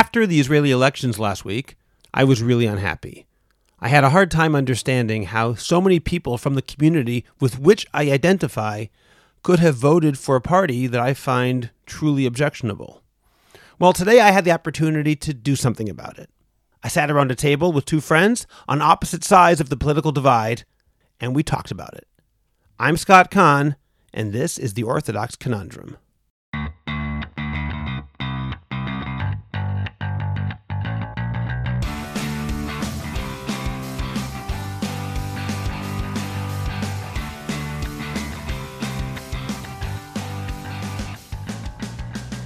after the Israeli elections last week, I was really unhappy. I had a hard time understanding how so many people from the community with which I identify could have voted for a party that I find truly objectionable. Well, today I had the opportunity to do something about it. I sat around a table with two friends on opposite sides of the political divide, and we talked about it. I'm Scott Kahn, and this is the Orthodox Conundrum.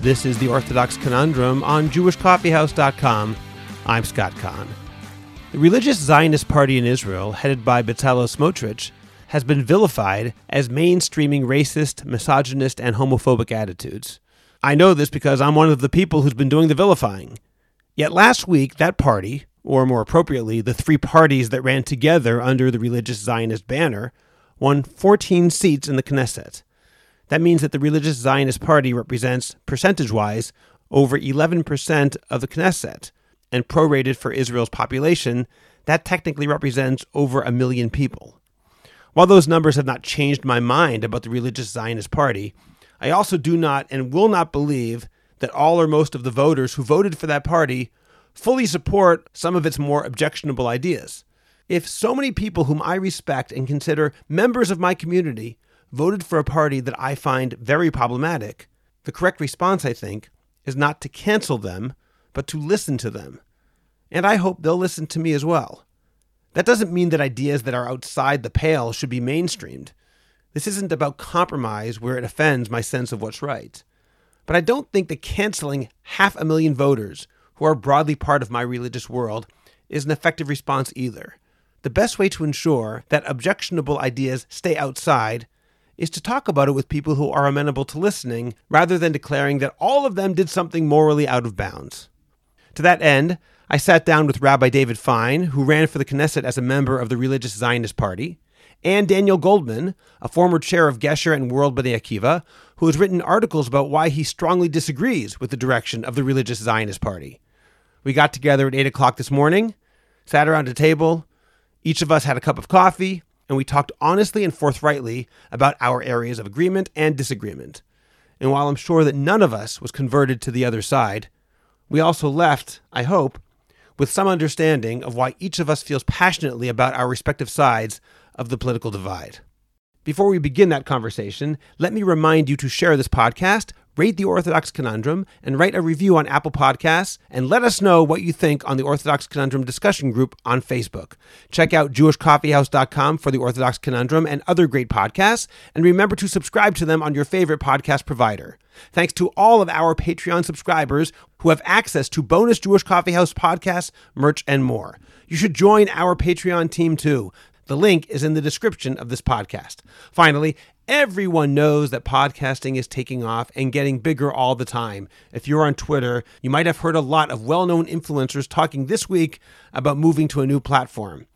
This is the Orthodox Conundrum on JewishCoffeeHouse.com. I'm Scott Kahn. The Religious Zionist Party in Israel, headed by Betzalel Smotrich, has been vilified as mainstreaming racist, misogynist, and homophobic attitudes. I know this because I'm one of the people who's been doing the vilifying. Yet last week, that party, or more appropriately, the three parties that ran together under the Religious Zionist banner, won 14 seats in the Knesset. That means that the Religious Zionist Party represents, percentage-wise, over 11% of the Knesset, and prorated for Israel's population, that technically represents over 1 million people. While those numbers have not changed my mind about the Religious Zionist Party, I also do not and will not believe that all or most of the voters who voted for that party fully support some of its more objectionable ideas. If so many people whom I respect and consider members of my community voted for a party that I find very problematic, the correct response, I think, is not to cancel them, but to listen to them. And I hope they'll listen to me as well. That doesn't mean that ideas that are outside the pale should be mainstreamed. This isn't about compromise where it offends my sense of what's right. But I don't think that canceling 500,000 voters who are broadly part of my religious world is an effective response either. The best way to ensure that objectionable ideas stay outside is to talk about it with people who are amenable to listening, rather than declaring that all of them did something morally out of bounds. To that end, I sat down with Rabbi David Fine, who ran for the Knesset as a member of the Religious Zionist Party, and Daniel Goldman, a former chair of Gesher and World Bnei Akiva, who has written articles about why he strongly disagrees with the direction of the Religious Zionist Party. We got together at 8 o'clock this morning, sat around a table, each of us had a cup of coffee, and we talked honestly and forthrightly about our areas of agreement and disagreement. And while I'm sure that none of us was converted to the other side, we also left, I hope, with some understanding of why each of us feels passionately about our respective sides of the political divide. Before we begin that conversation, let me remind you to share this podcast, rate the Orthodox Conundrum, and write a review on Apple Podcasts, and let us know what you think on the Orthodox Conundrum discussion group on Facebook. Check out JewishCoffeeHouse.com for the Orthodox Conundrum and other great podcasts, and remember to subscribe to them on your favorite podcast provider. Thanks to all of our Patreon subscribers who have access to bonus Jewish Coffee House podcasts, merch, and more. You should join our Patreon team too. The link is in the description of this podcast. Finally, everyone knows that podcasting is taking off and getting bigger all the time. If you're on Twitter, you might have heard a lot of well-known influencers talking this week about moving to a new platform.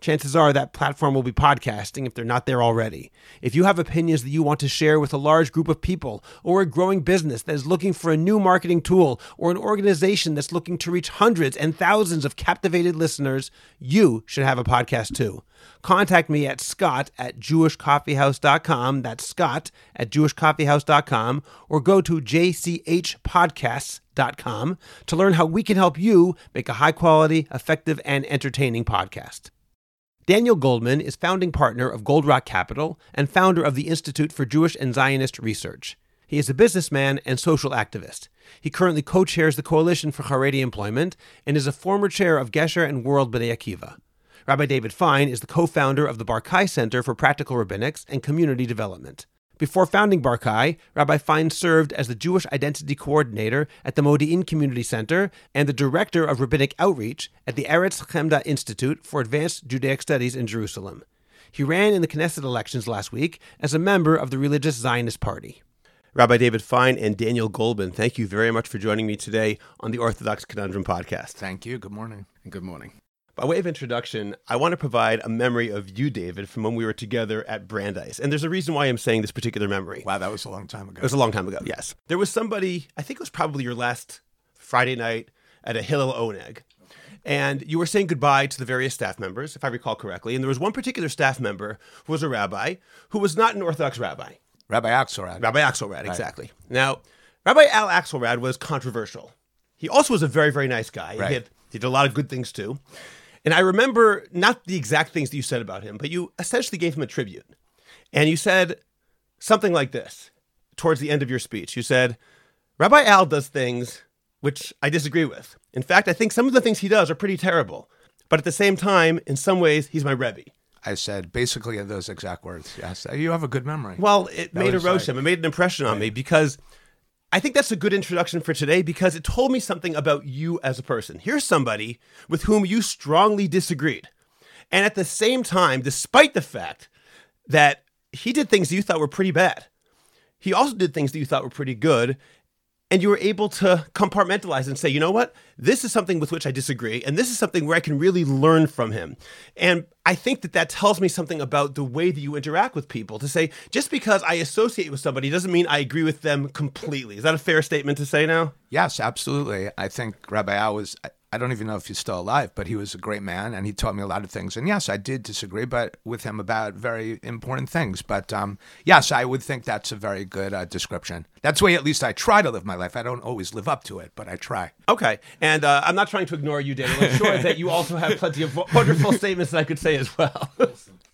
Chances are that platform will be podcasting if they're not there already. If you have opinions that you want to share with a large group of people, or a growing business that is looking for a new marketing tool, or an organization that's looking to reach hundreds and thousands of captivated listeners, you should have a podcast too. Contact me at scott@jewishcoffeehouse.com, that's scott@jewishcoffeehouse.com, or go to jchpodcasts.com to learn how we can help you make a high-quality, effective, and entertaining podcast. Daniel Goldman is founding partner of Gold Rock Capital and founder of the Institute for Jewish and Zionist Research. He is a businessman and social activist. He currently co-chairs the Coalition for Haredi Employment and is a former chair of Gesher and World Bnei Akiva. Rabbi David Fine is the co-founder of the Barkai Center for Practical Rabbinics and Community Development. Before founding Barkai, Rabbi Fine served as the Jewish Identity Coordinator at the Modi'in Community Center and the Director of Rabbinic Outreach at the Eretz Chemda Institute for Advanced Judaic Studies in Jerusalem. He ran in the Knesset elections last week as a member of the Religious Zionist Party. Rabbi David Fine and Daniel Goldman, thank you very much for joining me today on the Orthodox Conundrum podcast. Thank you. Good morning. Good morning. By way of introduction, I want to provide a memory of you, David, from when we were together at Brandeis. And there's a reason why I'm saying this particular memory. Wow, that was a long time ago. It was a long time ago, yes. There was somebody, I think it was probably your last Friday night at a Hillel Oneg. And you were saying goodbye to the various staff members, if I recall correctly. And there was one particular staff member who was a rabbi who was not an Orthodox rabbi. Rabbi Axelrad. Rabbi Axelrad, exactly. Right. Now, Rabbi Al Axelrad was controversial. He also was a very, very nice guy. Right. He did a lot of good things, too. And I remember not the exact things that you said about him, but you essentially gave him a tribute. And you said something like this towards the end of your speech. You said, Rabbi Al does things which I disagree with. In fact, I think some of the things he does are pretty terrible. But at the same time, in some ways, he's my Rebbe. I said basically in those exact words, yes. You have a good memory. Well, it made a rosh. It made an impression on me because I think that's a good introduction for today because it told me something about you as a person. Here's somebody with whom you strongly disagreed. And at the same time, despite the fact that he did things that you thought were pretty bad, he also did things that you thought were pretty good. And you were able to compartmentalize and say, you know what? This is something with which I disagree, and this is something where I can really learn from him. And I think that that tells me something about the way that you interact with people, to say, just because I associate with somebody doesn't mean I agree with them completely. Is that a fair statement to say now? Yes, absolutely. I think Rabbi Al was, I don't even know if he's still alive, but he was a great man, and he taught me a lot of things. And yes, I did disagree with him about very important things. But yes, I would think that's a very good description. That's the way at least I try to live my life. I don't always live up to it, but I try. Okay. And I'm not trying to ignore you, Daniel. I'm sure that you also have plenty of wonderful statements that I could say as well.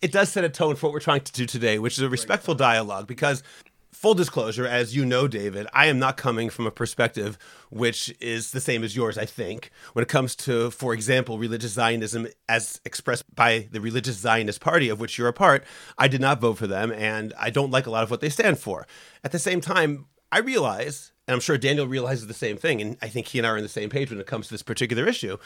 It does set a tone for what we're trying to do today, which is a respectful dialogue, because full disclosure, as you know, David, I am not coming from a perspective which is the same as yours, I think, when it comes to, for example, religious Zionism as expressed by the Religious Zionist Party, of which you're a part. I did not vote for them, and I don't like a lot of what they stand for. At the same time, I realize, and I'm sure Daniel realizes the same thing, and I think he and I are on the same page when it comes to this particular issue.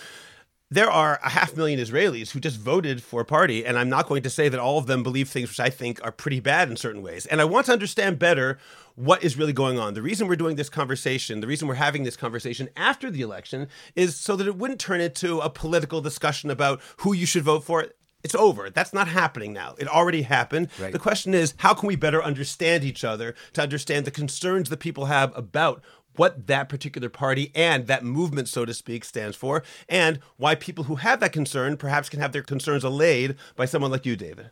There are 500,000 Israelis who just voted for a party, and I'm not going to say that all of them believe things which I think are pretty bad in certain ways. And I want to understand better what is really going on. The reason we're doing this conversation, the reason we're having this conversation after the election, is so that it wouldn't turn into a political discussion about who you should vote for. It's over. That's not happening now. It already happened. Right. The question is, how can we better understand each other to understand the concerns that people have about what that particular party and that movement, so to speak, stands for, and why people who have that concern perhaps can have their concerns allayed by someone like you, David.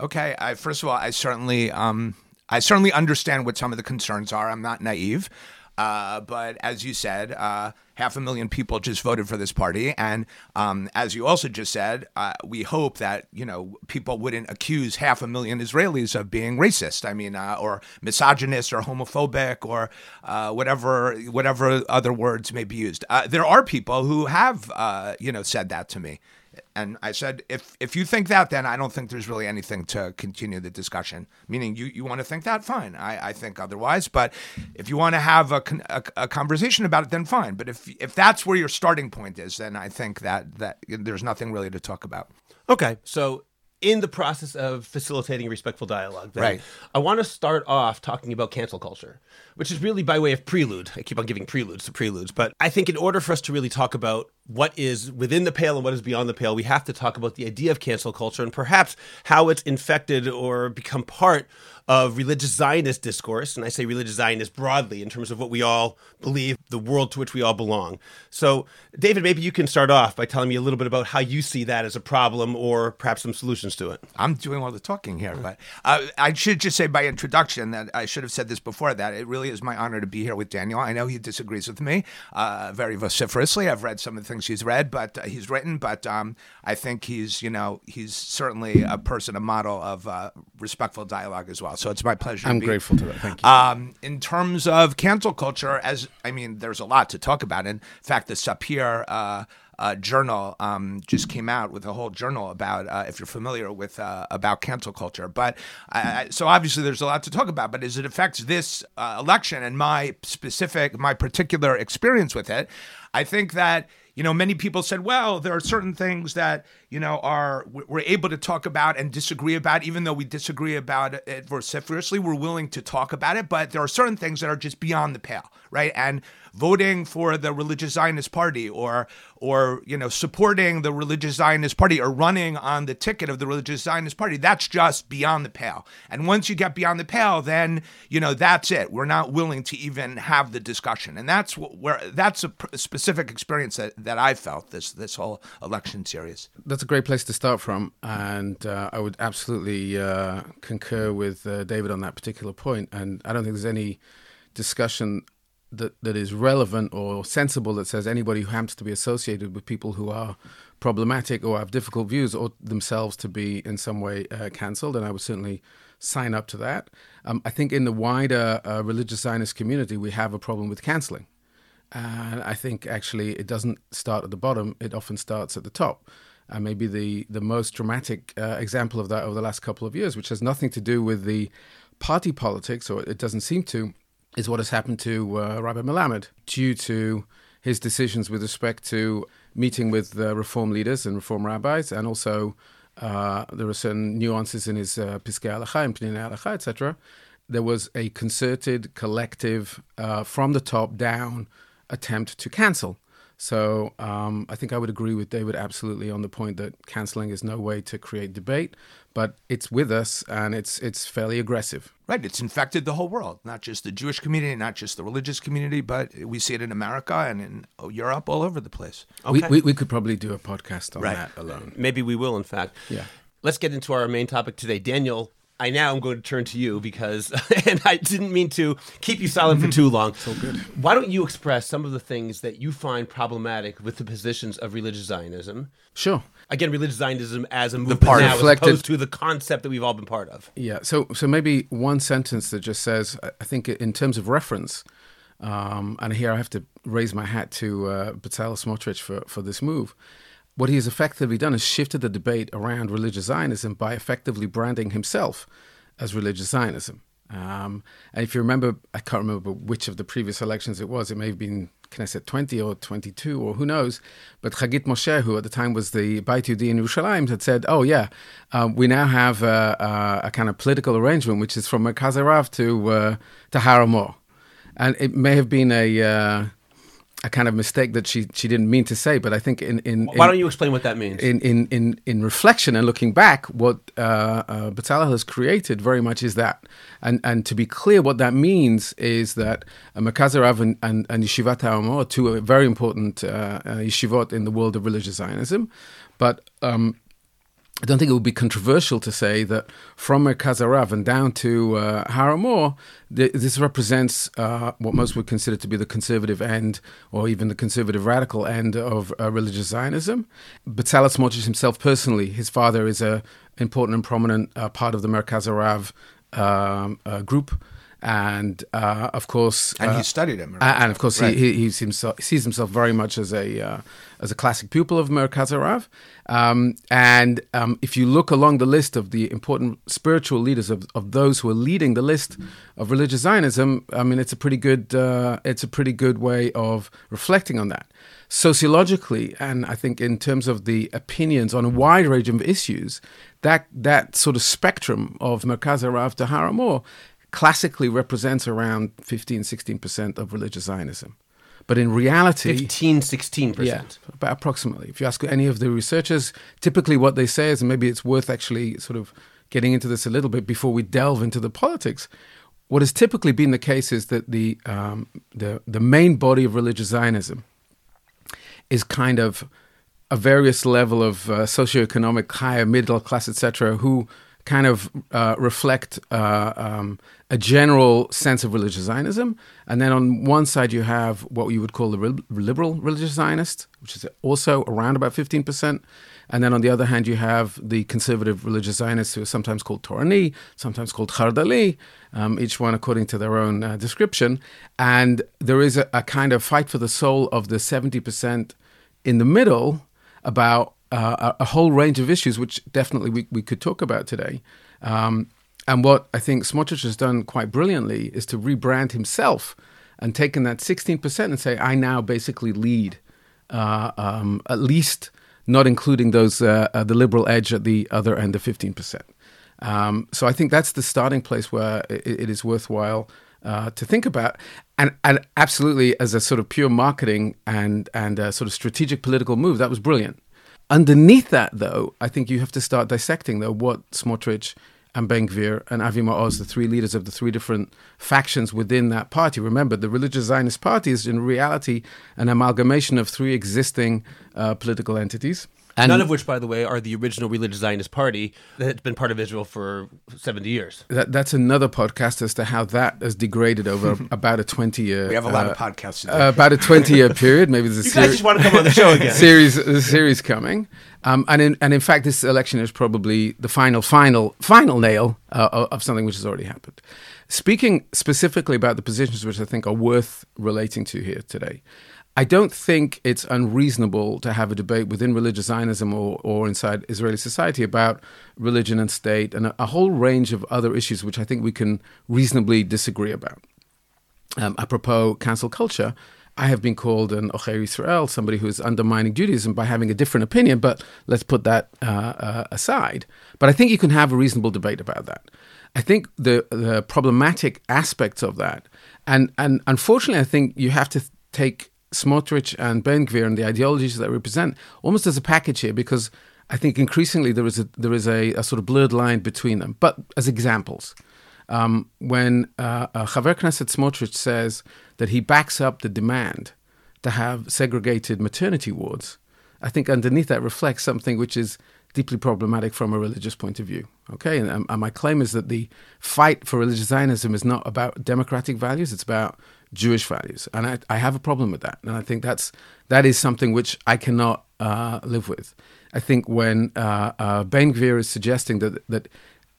Okay. First of all, I certainly understand what some of the concerns are. I'm not naive. But as you said, 500,000 people just voted for this party. And as you also just said, we hope that, people wouldn't accuse 500,000 Israelis of being racist. Or misogynist or homophobic or whatever other words may be used. There are people who have, said that to me. And I said, if you think that, then I don't think there's really anything to continue the discussion. Meaning, you want to think that? Fine. I think otherwise. But if you want to have a conversation about it, then fine. But if that's where your starting point is, then I think that there's nothing really to talk about. Okay. So in the process of facilitating a respectful dialogue, then, right, I want to start off talking about cancel culture, which is really by way of prelude. I keep on giving preludes to preludes, but I think in order for us to really talk about what is within the pale and what is beyond the pale, we have to talk about the idea of cancel culture and perhaps how it's infected or become part of religious Zionist discourse. And I say religious Zionist broadly in terms of what we all believe, the world to which we all belong. So, David, maybe you can start off by telling me a little bit about how you see that as a problem or perhaps some solutions to it. I'm doing all the talking here, but I should just say by introduction that I should have said this before that it really is my honor to be here with Daniel. I know he disagrees with me very vociferously. I've read some of the things he's read, but he's written, but I think he's certainly a person, a model of respectful dialogue as well. So it's my pleasure. I'm grateful to that. Thank you. In terms of cancel culture, there's a lot to talk about. In fact, the Sapir journal just came out with a whole journal about, if you're familiar with, about cancel culture. But so obviously there's a lot to talk about, but as it affects this election and my particular experience with it, I think that, many people said, well, there are certain things that, we're able to talk about and disagree about, even though we disagree about it vociferously, we're willing to talk about it, but there are certain things that are just beyond the pale, right? And voting for the Religious Zionist Party or supporting the Religious Zionist Party or running on the ticket of the Religious Zionist Party, that's just beyond the pale. And once you get beyond the pale, then, that's it. We're not willing to even have the discussion. And that's a specific specific experience that I felt this whole election series. That's a great place to start from, and I would absolutely concur with David on that particular point. And I don't think there's any discussion that is relevant or sensible that says anybody who happens to be associated with people who are problematic or have difficult views ought themselves to be in some way cancelled, and I would certainly sign up to that. I think in the wider religious Zionist community, we have a problem with cancelling. And I think actually it doesn't start at the bottom, it often starts at the top. And maybe the most dramatic example of that over the last couple of years, which has nothing to do with the party politics, or it doesn't seem to, is what has happened to Rabbi Melamed due to his decisions with respect to meeting with reform leaders and reform rabbis, and also there are certain nuances in his Piskei Halacha and Pnei Halacha, etc. There was a concerted, collective, from the top down attempt to cancel. So I think I would agree with David absolutely on the point that canceling is no way to create debate, but it's with us and it's fairly aggressive. Right, it's infected the whole world, not just the Jewish community, not just the religious community, but we see it in America and in Europe, all over the place. Okay. We could probably do a podcast on that alone. Maybe we will, in fact. Yeah. Let's get into our main topic today. Daniel, I now am going to turn to you because, and I didn't mean to keep you silent for too long. So good. Why don't you express some of the things that you find problematic with the positions of religious Zionism? Sure. Again, religious Zionism as a movement now, as opposed to the concept that we've all been part of. Yeah. So maybe one sentence that just says, I think in terms of reference, and here I have to raise my hat to Betzalel Smotrich for this move. What he has effectively done is shifted the debate around religious Zionism by effectively branding himself as religious Zionism. And if you remember, I can't remember which of the previous elections it was. It may have been Knesset 20 or 22 or who knows. But Chagit Moshe, who at the time was the Beit Yehudi in Yerushalayim, had said, we now have a kind of political arrangement, which is from Merkaz HaRav to Har HaMor. And it may have been a kind of mistake that she didn't mean to say, but I think why don't you explain what that means? In reflection and looking back, what Betzalel has created very much is that. And to be clear, what that means is that Merkaz HaRav and Yeshivat Har HaMor are two very important yeshivot in the world of religious Zionism. But I don't think it would be controversial to say that from Merkaz HaRav and down to Har HaMor, this represents what most would consider to be the conservative end, or even the conservative radical end of religious Zionism. Betzalel Smotrich himself personally, his father is an important and prominent part of the Merkaz HaRav group. And of course, and he studied him, and of course, he sees himself very much as a classic pupil of Merkaz HaRav. And if you look along the list of the important spiritual leaders of those who are leading the list of religious Zionism, I mean, it's a pretty good way of reflecting on that sociologically, and I think in terms of the opinions on a wide range of issues, that sort of spectrum of Merkaz HaRav to Har HaMor classically represents around 15-16% of religious Zionism. But in reality... 15-16%? Yeah, about approximately. If you ask any of the researchers, typically what they say is, and maybe it's worth actually sort of getting into this a little bit before we delve into the politics, what has typically been the case is that the main body of religious Zionism is kind of a various level of socioeconomic, higher, middle class, etc., who kind of reflect a general sense of religious Zionism. And then on one side, you have what you would call the liberal religious Zionists, which is also around about 15%. And then on the other hand, you have the conservative religious Zionists, who are sometimes called Torani, sometimes called Chardali, each one according to their own description. And there is a kind of fight for the soul of the 70% in the middle about a whole range of issues, which definitely we could talk about today. And what I think Smotrich has done quite brilliantly is to rebrand himself and taken that 16% and say, I now basically lead, at least not including those the liberal edge at the other end of 15%. So I think that's the starting place where it is worthwhile to think about. And absolutely, as a sort of pure marketing and a sort of strategic political move, that was brilliant. Underneath that, though, I think you have to start dissecting, though, what Smotrich and Ben-Gvir and Avi Ma'oz, the three leaders of the three different factions within that party. Remember, the Religious Zionist Party is in reality an amalgamation of three existing political entities. And none of which, by the way, are the original Religious Zionist Party that's been part of Israel for 70 years. That's another podcast as to how that has degraded over about a 20-year... We have a lot of podcasts today. About a 20-year period. Maybe the you guys just want to come on the show again. The series coming. And in fact, this election is probably the final nail of something which has already happened. Speaking specifically about the positions which I think are worth relating to here today, I don't think it's unreasonable to have a debate within religious Zionism or inside Israeli society about religion and state and a whole range of other issues which I think we can reasonably disagree about. Apropos cancel culture, I have been called an Ocher Israel, somebody who is undermining Judaism by having a different opinion, but let's put that aside. But I think you can have a reasonable debate about that. I think the problematic aspects of that, and unfortunately I think you have to take Smotrich and Ben-Gvir and the ideologies that represent almost as a package here, because I think increasingly there is a sort of blurred line between them. But as examples, when Chaver Knesset Smotrich says that he backs up the demand to have segregated maternity wards, I think underneath that reflects something which is deeply problematic from a religious point of view. Okay, and my claim is that the fight for religious Zionism is not about democratic values, it's about Jewish values. And I have a problem with that. And I think that is something which I cannot live with. I think when Ben-Gvir is suggesting that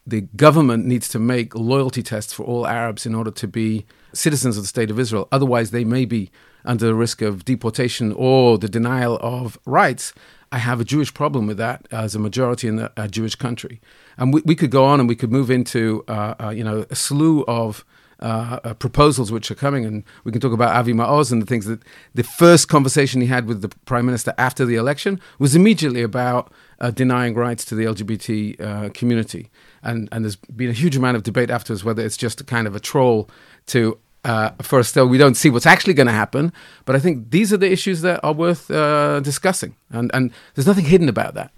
the government needs to make loyalty tests for all Arabs in order to be citizens of the State of Israel, otherwise they may be under the risk of deportation or the denial of rights, I have a Jewish problem with that as a majority in a Jewish country. And we could go on and we could move into a slew of proposals which are coming, and we can talk about Avi Maoz and the things that the first conversation he had with the prime minister after the election was immediately about denying rights to the LGBT community. And there's been a huge amount of debate afterwards whether it's just a kind of a troll to first, though, we don't see what's actually going to happen. But I think these are the issues that are worth discussing. And there's nothing hidden about that.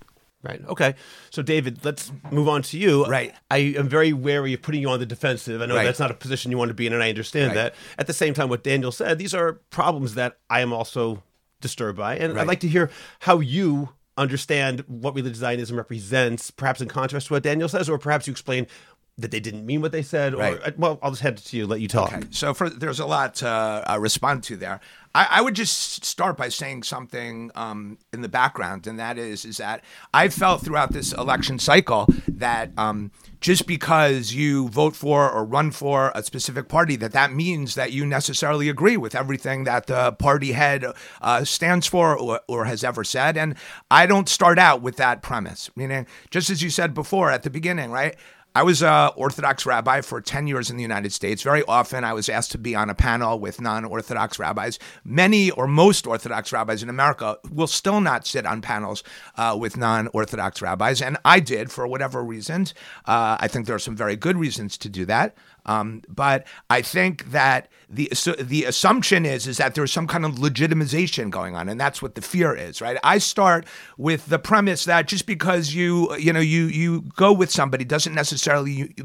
Right. Okay. So, David, let's move on to you. Right. I am very wary of putting you on the defensive. I know that's not a position you want to be in, and I understand that. At the same time, what Daniel said, these are problems that I am also disturbed by. And I'd like to hear how you understand what religious Zionism represents, perhaps in contrast to what Daniel says, or perhaps you explain that they didn't mean what they said. Well, I'll just hand it to you, let you talk. Okay. So there's a lot to respond to there. I would just start by saying something in the background, and that is that I felt throughout this election cycle that just because you vote for or run for a specific party, that means that you necessarily agree with everything that the party head stands for or has ever said. And I don't start out with that premise, meaning, just as you said before at the beginning, right? I was an Orthodox rabbi for 10 years in the United States. Very often I was asked to be on a panel with non-Orthodox rabbis. Many or most Orthodox rabbis in America will still not sit on panels with non-Orthodox rabbis. And I did, for whatever reasons. I think there are some very good reasons to do that. But I think that the assumption is that there's some kind of legitimization going on, and that's what the fear is, right? I start with the premise that just because you go with somebody doesn't necessarily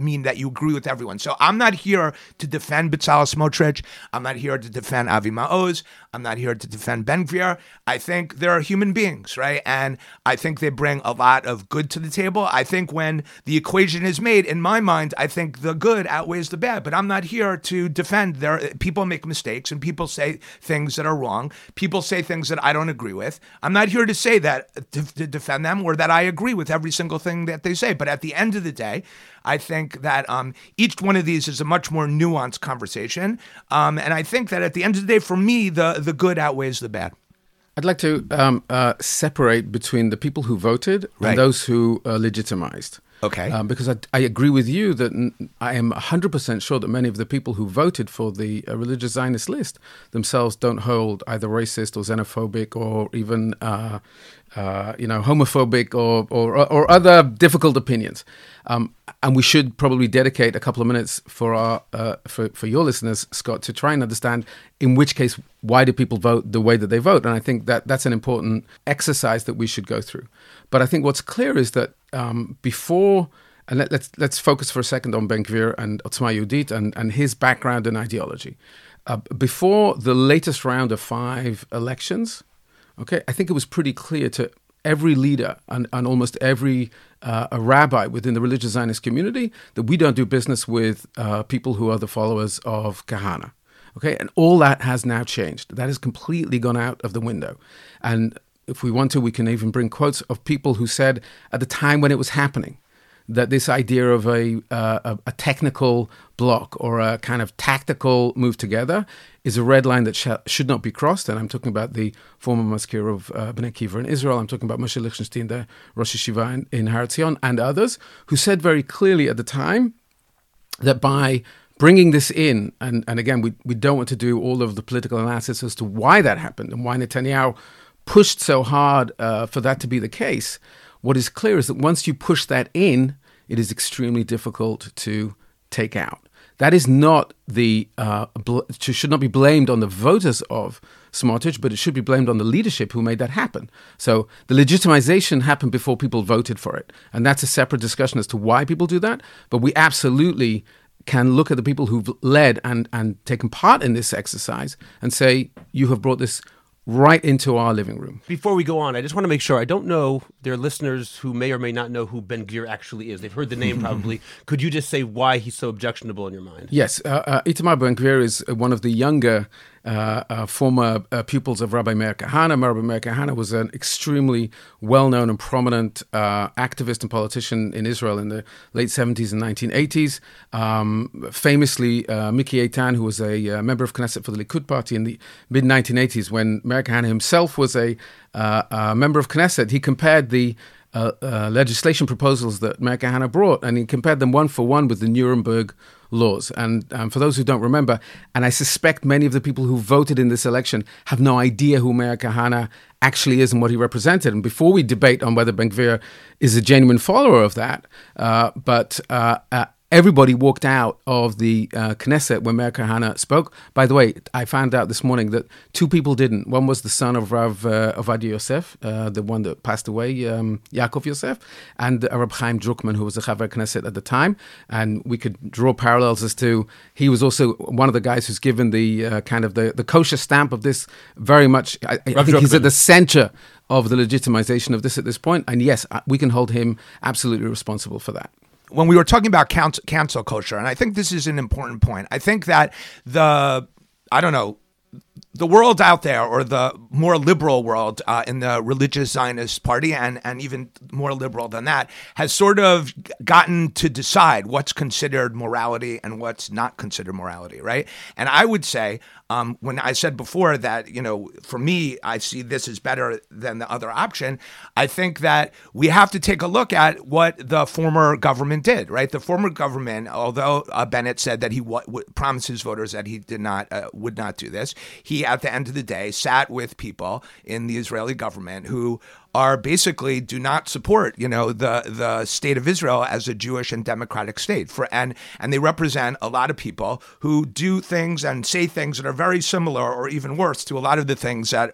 mean that you agree with everyone. So I'm not here to defend Betzalel Smotrich. I'm not here to defend Avi Maoz. I'm not here to defend Ben-Gvir. I think they're human beings, right? And I think they bring a lot of good to the table. I think when the equation is made, in my mind, I think the good outweighs the bad, but I'm not here to defend their. People make mistakes and people say things that are wrong. People say things that I don't agree with. I'm not here to say that, to defend them or that I agree with every single thing that they say. But at the end of the day, I think that each one of these is a much more nuanced conversation. And I think that at the end of the day, for me, the good outweighs the bad. I'd like to separate between the people who voted and those who legitimized. Okay. Because I agree with you that I am 100% sure that many of the people who voted for the religious Zionist list themselves don't hold either racist or xenophobic or even homophobic or other difficult opinions. And we should probably dedicate a couple of minutes for our for your listeners, Scott, to try and understand in which case, why do people vote the way that they vote? And I think that that's an important exercise that we should go through. But I think what's clear is that before And let's focus for a second on Ben-Gvir and Otzma Yehudit and his background and ideology. Before the latest round of 5 elections, okay, I think it was pretty clear to every leader and almost every a rabbi within the religious Zionist community that we don't do business with people who are the followers of Kahane. Okay, and all that has now changed. That has completely gone out of the window. And if we want to, we can even bring quotes of people who said at the time when it was happening, that this idea of a technical block or a kind of tactical move together is a red line that should not be crossed. And I'm talking about the former Mezkir of Bnei Akiva in Israel. I'm talking about Moshe Lichtenstein, the Rosh Yeshiva in Har HaZion, and others who said very clearly at the time that by bringing this in, and again, we don't want to do all of the political analysis as to why that happened and why Netanyahu pushed so hard for that to be the case. What is clear is that once you push that in, it is extremely difficult to take out. That is not the should not be blamed on the voters of Smotrich, but it should be blamed on the leadership who made that happen. So the legitimization happened before people voted for it, and that's a separate discussion as to why people do that. But we absolutely can look at the people who've led and taken part in this exercise and say, you have brought this right into our living room. Before we go on, I just want to make sure, I don't know, there are listeners who may or may not know who Ben-Gvir actually is. They've heard the name probably. Could you just say why he's so objectionable in your mind? Yes, Itamar Ben-Gvir is one of the younger former pupils of Rabbi Meir Kahane. Rabbi Meir Kahane was an extremely well-known and prominent activist and politician in Israel in the late 70s and 1980s. Famously, Miki Eitan, who was a member of Knesset for the Likud party in the mid-1980s, when Meir Kahane himself was a member of Knesset, he compared the legislation proposals that Meir Kahane brought, and he compared them one for one with the Nuremberg laws. And for those who don't remember, and I suspect many of the people who voted in this election have no idea who Meir Kahane actually is and what he represented. And before we debate on whether Ben-Gvir is a genuine follower of that, everybody walked out of the Knesset when Meir Kahane spoke. By the way, I found out this morning that 2 people didn't. One was the son of Rav Ovadia Yosef, the one that passed away, Yaakov Yosef, and Rabbi Chaim Druckman, who was a Chaver Knesset at the time. And we could draw parallels as to he was also one of the guys who's given the kind of the kosher stamp of this very much. I think he's at the center of the legitimization of this at this point. And yes, we can hold him absolutely responsible for that. When we were talking about cancel culture, and I think this is an important point, I think that the world out there, or the more liberal world in the Religious Zionist Party, and even more liberal than that, has sort of gotten to decide what's considered morality and what's not considered morality, right? And I would say, when I said before that, for me, I see this as better than the other option, I think that we have to take a look at what the former government did, right? The former government, although Bennett said that he promised his voters that he would not do this, he, at the end of the day, sat with people in the Israeli government who are basically do not support, the state of Israel as a Jewish and democratic state. And they represent a lot of people who do things and say things that are very similar or even worse to a lot of the things that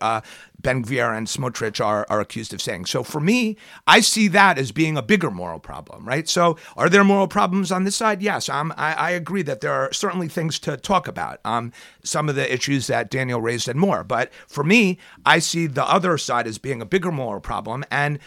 Ben-Gvir and Smotrich are accused of saying. So for me, I see that as being a bigger moral problem, right? So are there moral problems on this side? Yes, I agree that there are certainly things to talk about, some of the issues that Daniel raised and more. But for me, I see the other side as being a bigger moral problem, and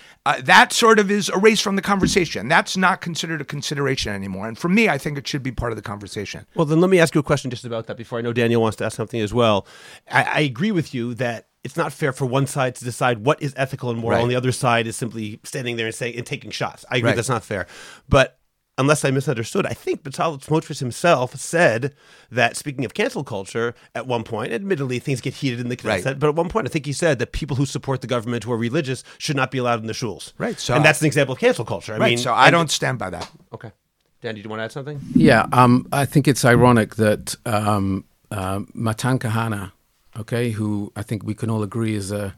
that sort of is erased from the conversation. That's not considered a consideration anymore. And for me, I think it should be part of the conversation. Well, then let me ask you a question just about that before. I know Daniel wants to ask something as well. I agree with you that it's not fair for one side to decide what is ethical and moral, right, and the other side is simply standing there and saying and taking shots. I agree, right, that's not fair. But unless I misunderstood, I think Betzalel Smotrich himself said that, speaking of cancel culture, at one point, admittedly, things get heated in the Knesset, right, but at one point, I think he said that people who support the government who are religious should not be allowed in the shuls. Right. So, and that's an example of cancel culture. So I don't stand by that. Okay. Dan, did you want to add something? Yeah. I think it's ironic that Matan Kahane, who I think we can all agree is a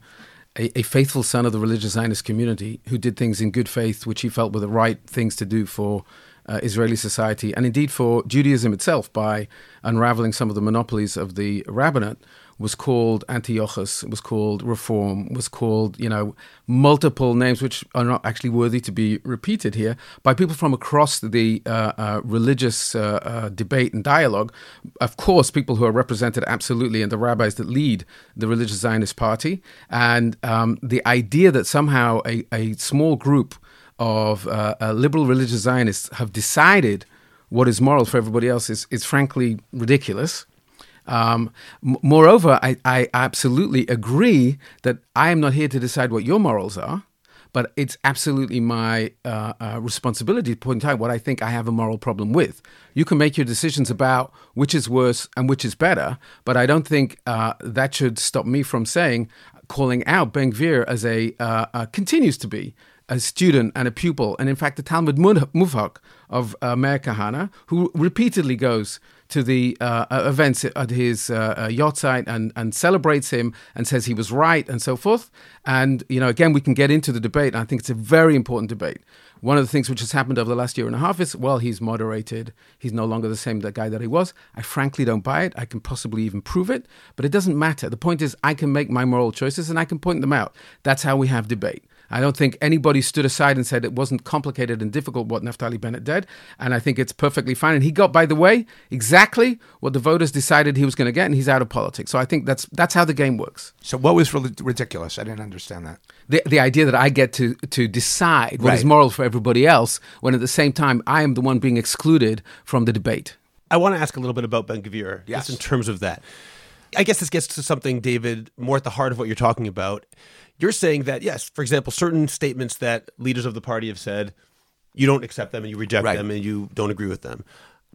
faithful son of the religious Zionist community, who did things in good faith, which he felt were the right things to do for Israeli society, and indeed for Judaism itself, by unraveling some of the monopolies of the rabbinate, was called Antiochus, was called Reform, was called, you know, multiple names which are not actually worthy to be repeated here by people from across the religious debate and dialogue. Of course, people who are represented absolutely in the rabbis that lead the Religious Zionist Party. And the idea that somehow a small group of liberal religious Zionists have decided what is moral for everybody else is frankly ridiculous. Moreover, I absolutely agree that I am not here to decide what your morals are, but it's absolutely my responsibility to point out what I think I have a moral problem with. You can make your decisions about which is worse and which is better, but I don't think that should stop me from saying, calling out Ben-Gvir as continues to be a student and a pupil, and in fact, the Talmud Muvhak of Meir Kahane, who repeatedly goes to the events at his yahrzeit and celebrates him and says he was right and so forth. And, you know, again, we can get into the debate. And I think it's a very important debate. One of the things which has happened over the last year and a half is, well, he's moderated. He's no longer the same guy that he was. I frankly don't buy it. I can possibly even prove it, but it doesn't matter. The point is I can make my moral choices and I can point them out. That's how we have debate. I don't think anybody stood aside and said it wasn't complicated and difficult what Naftali Bennett did, and I think it's perfectly fine. And he got, by the way, exactly what the voters decided he was going to get, and he's out of politics. So I think that's how the game works. So what was really ridiculous? I didn't understand that. The idea that I get to decide what is moral for everybody else, when at the same time I am the one being excluded from the debate. I want to ask a little bit about Ben-Gvir, yes, just in terms of that. I guess this gets to something, David, more at the heart of what you're talking about. You're saying that, yes, for example, certain statements that leaders of the party have said, you don't accept them and you reject them and you don't agree with them.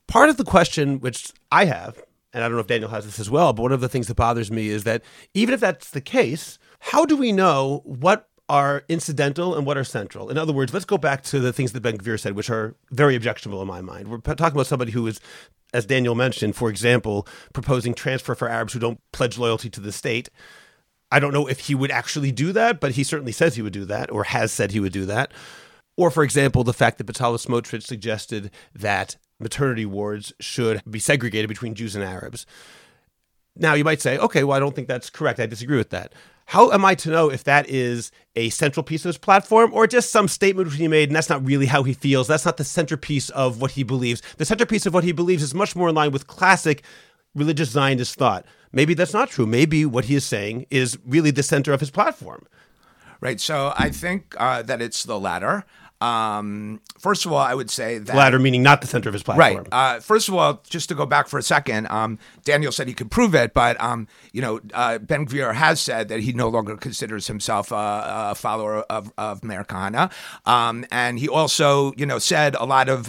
Part of the question, which I have, and I don't know if Daniel has this as well, but one of the things that bothers me is that even if that's the case, how do we know what are incidental and what are central? In other words, let's go back to the things that Ben-Gvir said, which are very objectionable in my mind. We're talking about somebody who is, as Daniel mentioned, for example, proposing transfer for Arabs who don't pledge loyalty to the state. I don't know if he would actually do that, but he certainly says he would do that, or has said he would do that. Or, for example, the fact that Betzalel Smotrich suggested that maternity wards should be segregated between Jews and Arabs. Now, you might say, okay, well, I don't think that's correct. I disagree with that. How am I to know if that is a central piece of his platform or just some statement he made and that's not really how he feels? That's not the centerpiece of what he believes. The centerpiece of what he believes is much more in line with classic religious Zionist thought. Maybe that's not true. Maybe what he is saying is really the center of his platform. Right. So I think that it's the latter. First of all, I would say that... Latter meaning not the center of his platform. Right. First of all, just to go back for a second, Daniel said he could prove it, but Ben-Gvir has said that he no longer considers himself a follower of Meir Kahane. And he also, said a lot of...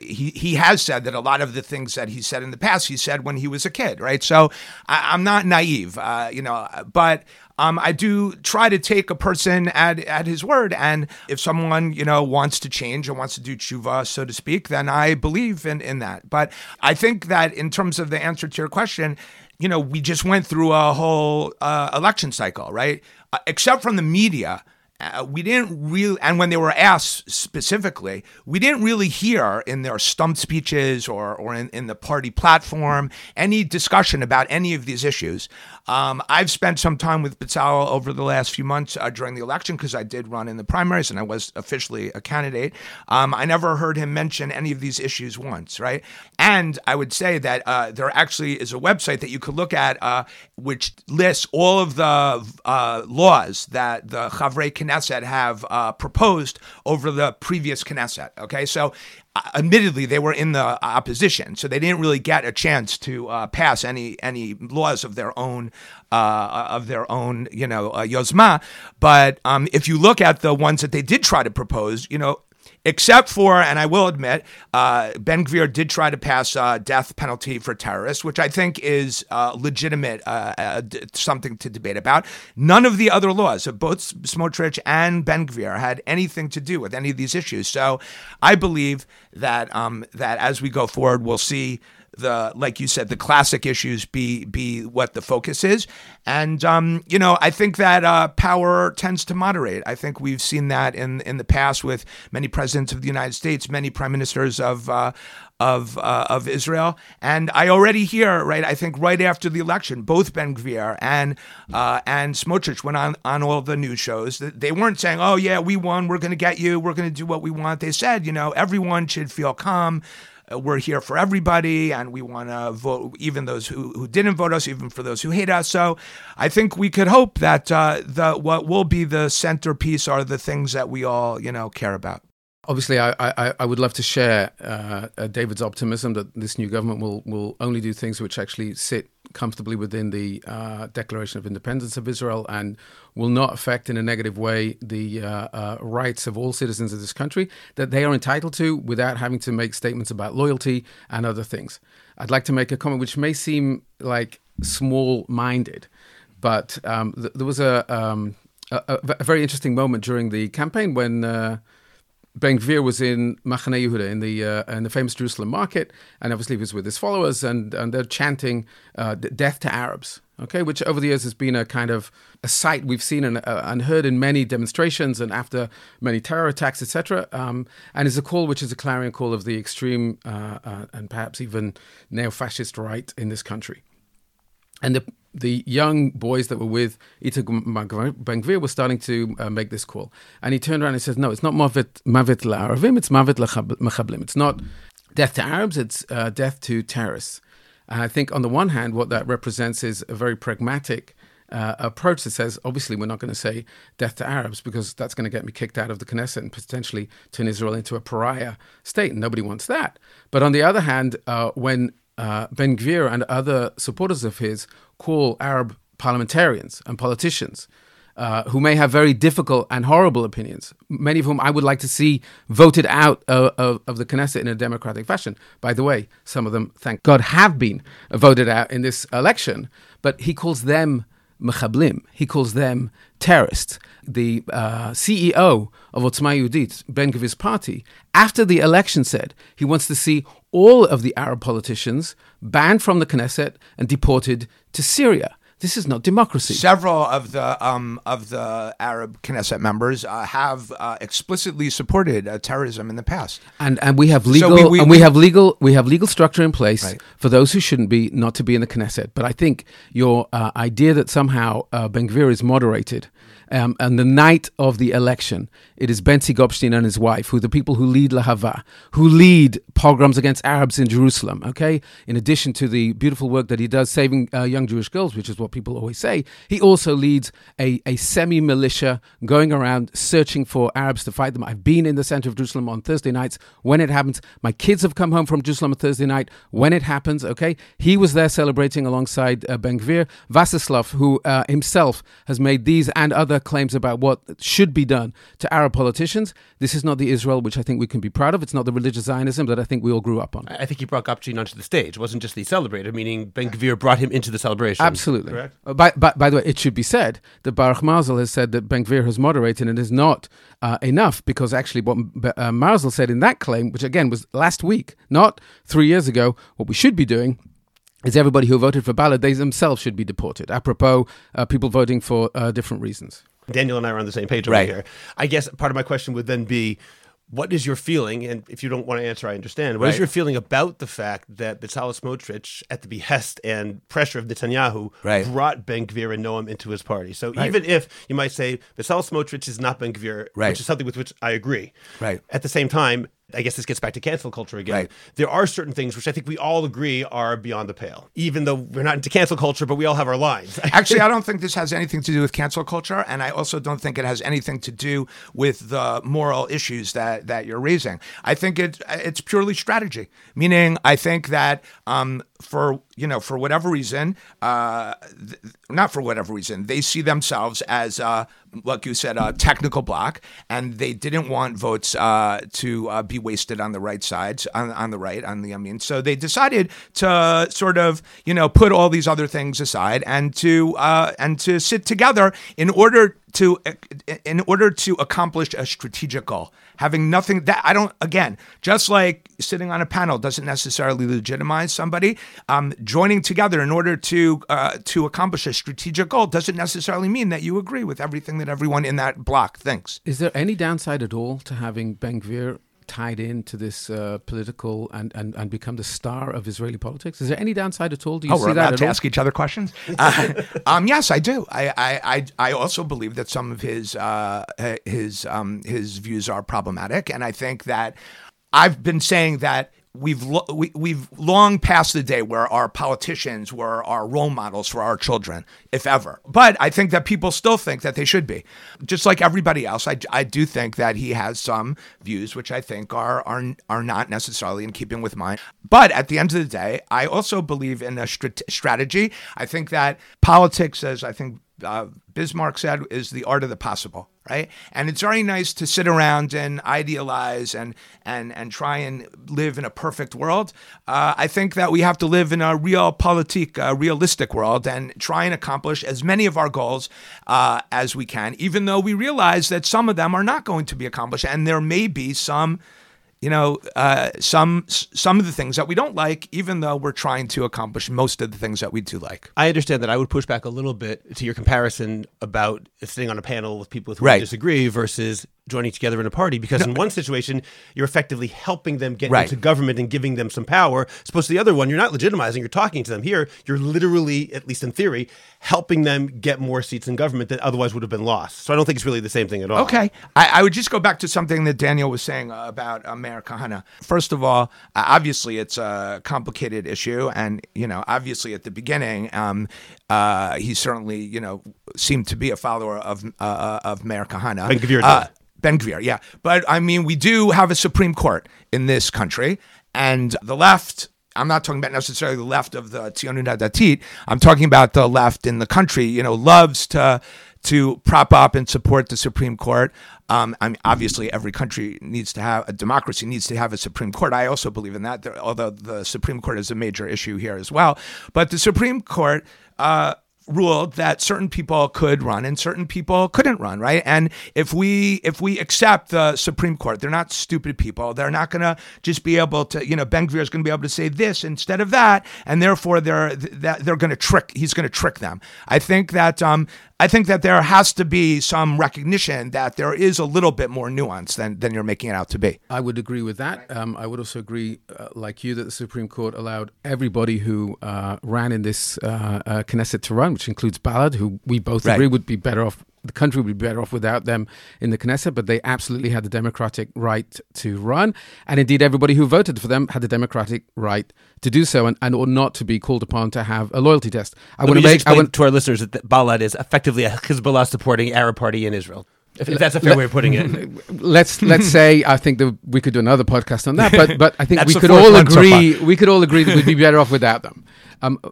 He has said that a lot of the things that he said in the past, he said when he was a kid, right? So I'm not naive, but... I do try to take a person at his word, and if someone, wants to change and wants to do tshuva, so to speak, then I believe in that. But I think that in terms of the answer to your question, we just went through a whole election cycle, right? Except from the media. We didn't really, and when they were asked specifically, we didn't really hear in their stump speeches or in the party platform any discussion about any of these issues. I've spent some time with Betzalel over the last few months during the election because I did run in the primaries and I was officially a candidate. I never heard him mention any of these issues once, right? And I would say that there actually is a website that you could look at which lists all of the laws that the Chavrei Knesset have proposed over the previous Knesset, okay? So admittedly, they were in the opposition, so they didn't really get a chance to pass any laws of their own, yozma. But if you look at the ones that they did try to propose, except for, and I will admit, Ben-Gvir did try to pass a death penalty for terrorists, which I think is legitimate, something to debate about. None of the other laws of both Smotrich and Ben-Gvir had anything to do with any of these issues. So I believe that as we go forward, we'll see the, like you said, the classic issues be what the focus is. And, you know, I think that power tends to moderate. I think we've seen that in the past with many presidents of the United States, many prime ministers of Israel. And I already hear, right, I think right after the election, both Ben-Gvir and Smotrich went on all the news shows. They weren't saying, oh, yeah, we won, we're going to get you, we're going to do what we want. They said, you know, everyone should feel calm. We're here for everybody, and we want to vote, even those who didn't vote us, even for those who hate us. So I think we could hope that what will be the centerpiece are the things that we all, you know, care about. Obviously, I would love to share David's optimism that this new government will only do things which actually sit comfortably within the Declaration of Independence of Israel and will not affect in a negative way the rights of all citizens of this country that they are entitled to without having to make statements about loyalty and other things. I'd like to make a comment which may seem like small-minded, but there was a very interesting moment during the campaign when Ben-Gvir was in Machane Yehuda, in the famous Jerusalem market, and obviously he was with his followers, and they're chanting "Death to Arabs," okay, which over the years has been a kind of a sight we've seen and heard in many demonstrations and after many terror attacks, etc. And is a call which is a clarion call of the extreme and perhaps even neo-fascist right in this country. And the young boys that were with Itamar Ben-Gvir were starting to make this call. And he turned around and says, no, it's not Mavet La'Aravim, it's Mavet La'Machablim. It's not death to Arabs, it's death to terrorists. And I think on the one hand, what that represents is a very pragmatic approach that says, obviously, we're not going to say death to Arabs because that's going to get me kicked out of the Knesset and potentially turn Israel into a pariah state. And nobody wants that. But on the other hand, when Ben-Gvir and other supporters of his call Arab parliamentarians and politicians who may have very difficult and horrible opinions, many of whom I would like to see voted out of the Knesset in a democratic fashion. By the way, some of them, thank God, have been voted out in this election, but he calls them Mechablim. He calls them terrorists. The CEO of Otzma Yehudit, Ben-Gvir's party, after the election said he wants to see all of the Arab politicians banned from the Knesset and deported to Syria. This is not democracy. Several of the Arab Knesset members have explicitly supported terrorism in the past, and we have legal legal structure in place right. for those who shouldn't be not to be in the Knesset. But I think your idea that somehow Ben-Gvir is moderated. And the night of the election, it is Benzi Gopstein and his wife, who the people who lead Lahava, who lead pogroms against Arabs in Jerusalem, okay? In addition to the beautiful work that he does saving young Jewish girls, which is what people always say, he also leads a semi-militia going around searching for Arabs to fight them. I've been in the center of Jerusalem on Thursday nights when it happens. My kids have come home from Jerusalem on Thursday night when it happens, okay? He was there celebrating alongside Ben-Gvir. Vassislav, who himself has made these and other claims about what should be done to Arab politicians. This is not the Israel which I think we can be proud of. It's not the religious Zionism that I think we all grew up on. I think he brought Gopstein onto the stage. It wasn't just that he celebrated, meaning Ben-Gvir brought him into the celebration. Absolutely. Correct. By the way, it should be said that Baruch Marzal has said that Ben-Gvir has moderated and is not enough, because actually what Marzal said in that claim, which again was last week, not 3 years ago, what we should be doing is everybody who voted for Balad, they themselves should be deported, apropos people voting for different reasons. Daniel and I are on the same page over right. here. I guess part of my question would then be, what is your feeling, and if you don't want to answer, I understand, what right. is your feeling about the fact that Betzalel Smotrich, at the behest and pressure of Netanyahu, right. brought Ben-Gvir and Noam into his party? So right. even if you might say, Betzalel Smotrich is not Ben-Gvir, right. which is something with which I agree, right. at the same time, I guess this gets back to cancel culture again. Right. There are certain things which I think we all agree are beyond the pale, even though we're not into cancel culture, but we all have our lines. Actually, I don't think this has anything to do with cancel culture, and I also don't think it has anything to do with the moral issues that you're raising. I think it's purely strategy, meaning I think that for whatever reason, not for whatever reason, they see themselves as, like you said, a technical bloc, and they didn't want votes to be wasted on the right sides, on the right, on the Yamin. So they decided to sort of, put all these other things aside and to sit together in order in order to accomplish a strategic goal. Having nothing that I don't, again, just like sitting on a panel doesn't necessarily legitimize somebody, joining together in order to accomplish a strategic goal doesn't necessarily mean that you agree with everything that everyone in that block thinks. Is there any downside at all to having Ben-Gvir tied into this political and become the star of Israeli politics? Is there any downside at all? Do you see that? Oh, we're about to ask each other questions? Yes, I do. I also believe that some of his views are problematic, and I think that I've been saying that we've long passed the day where our politicians were our role models for our children, if ever. But I think that people still think that they should be. Just like everybody else, I do think that he has some views which I think are not necessarily in keeping with mine. But at the end of the day, I also believe in a strategy. I think that politics, as I think Bismarck said, is the art of the possible. Right? And it's very nice to sit around and idealize and try and live in a perfect world. I think that we have to live in a realpolitik, realistic world, and try and accomplish as many of our goals as we can, even though we realize that some of them are not going to be accomplished, and there may be some, some of the things that we don't like, even though we're trying to accomplish most of the things that we do like. I understand that. I would push back a little bit to your comparison about sitting on a panel with people who disagree versus joining together in a party, because in one situation, you're effectively helping them get into government and giving them some power. As opposed to the other one, you're not legitimizing, you're talking to them. Here, you're literally, at least in theory, helping them get more seats in government that otherwise would have been lost. So I don't think it's really the same thing at all. Okay. I would just go back to something that Daniel was saying about Meir Kahane. First of all, obviously it's a complicated issue, and obviously at the beginning, he certainly, seemed to be a follower of Meir Kahane. Ben-Gvir, yeah. But I mean, we do have a Supreme Court in this country, and the left, I'm not talking about necessarily the left of the Tzionut Hadatit, I'm talking about the left in the country, loves to prop up and support the Supreme Court. I mean, obviously, every country needs to have, a democracy needs to have a Supreme Court. I also believe in that, although the Supreme Court is a major issue here as well. But the Supreme Court ruled that certain people could run and certain people couldn't run, right? And if we accept the Supreme Court, they're not stupid people. They're not going to just be able to, Ben-Gvir is going to be able to say this instead of that, and therefore he's going to trick them. I think that there has to be some recognition that there is a little bit more nuance than you're making it out to be. I would agree with that. I would also agree, like you, that the Supreme Court allowed everybody who ran in this Knesset to run, which includes Balad, who we both agree would be better off. The country would be better off without them in the Knesset, but they absolutely had the democratic right to run. And indeed, everybody who voted for them had the democratic right to do so and or not to be called upon to have a loyalty test. I want to explain to our listeners that Balad is effectively a Hezbollah-supporting Arab party in Israel. If that's a fair way of putting it. Let's say, I think that we could do another podcast on that, but I think we could all agree that we'd be better off without them.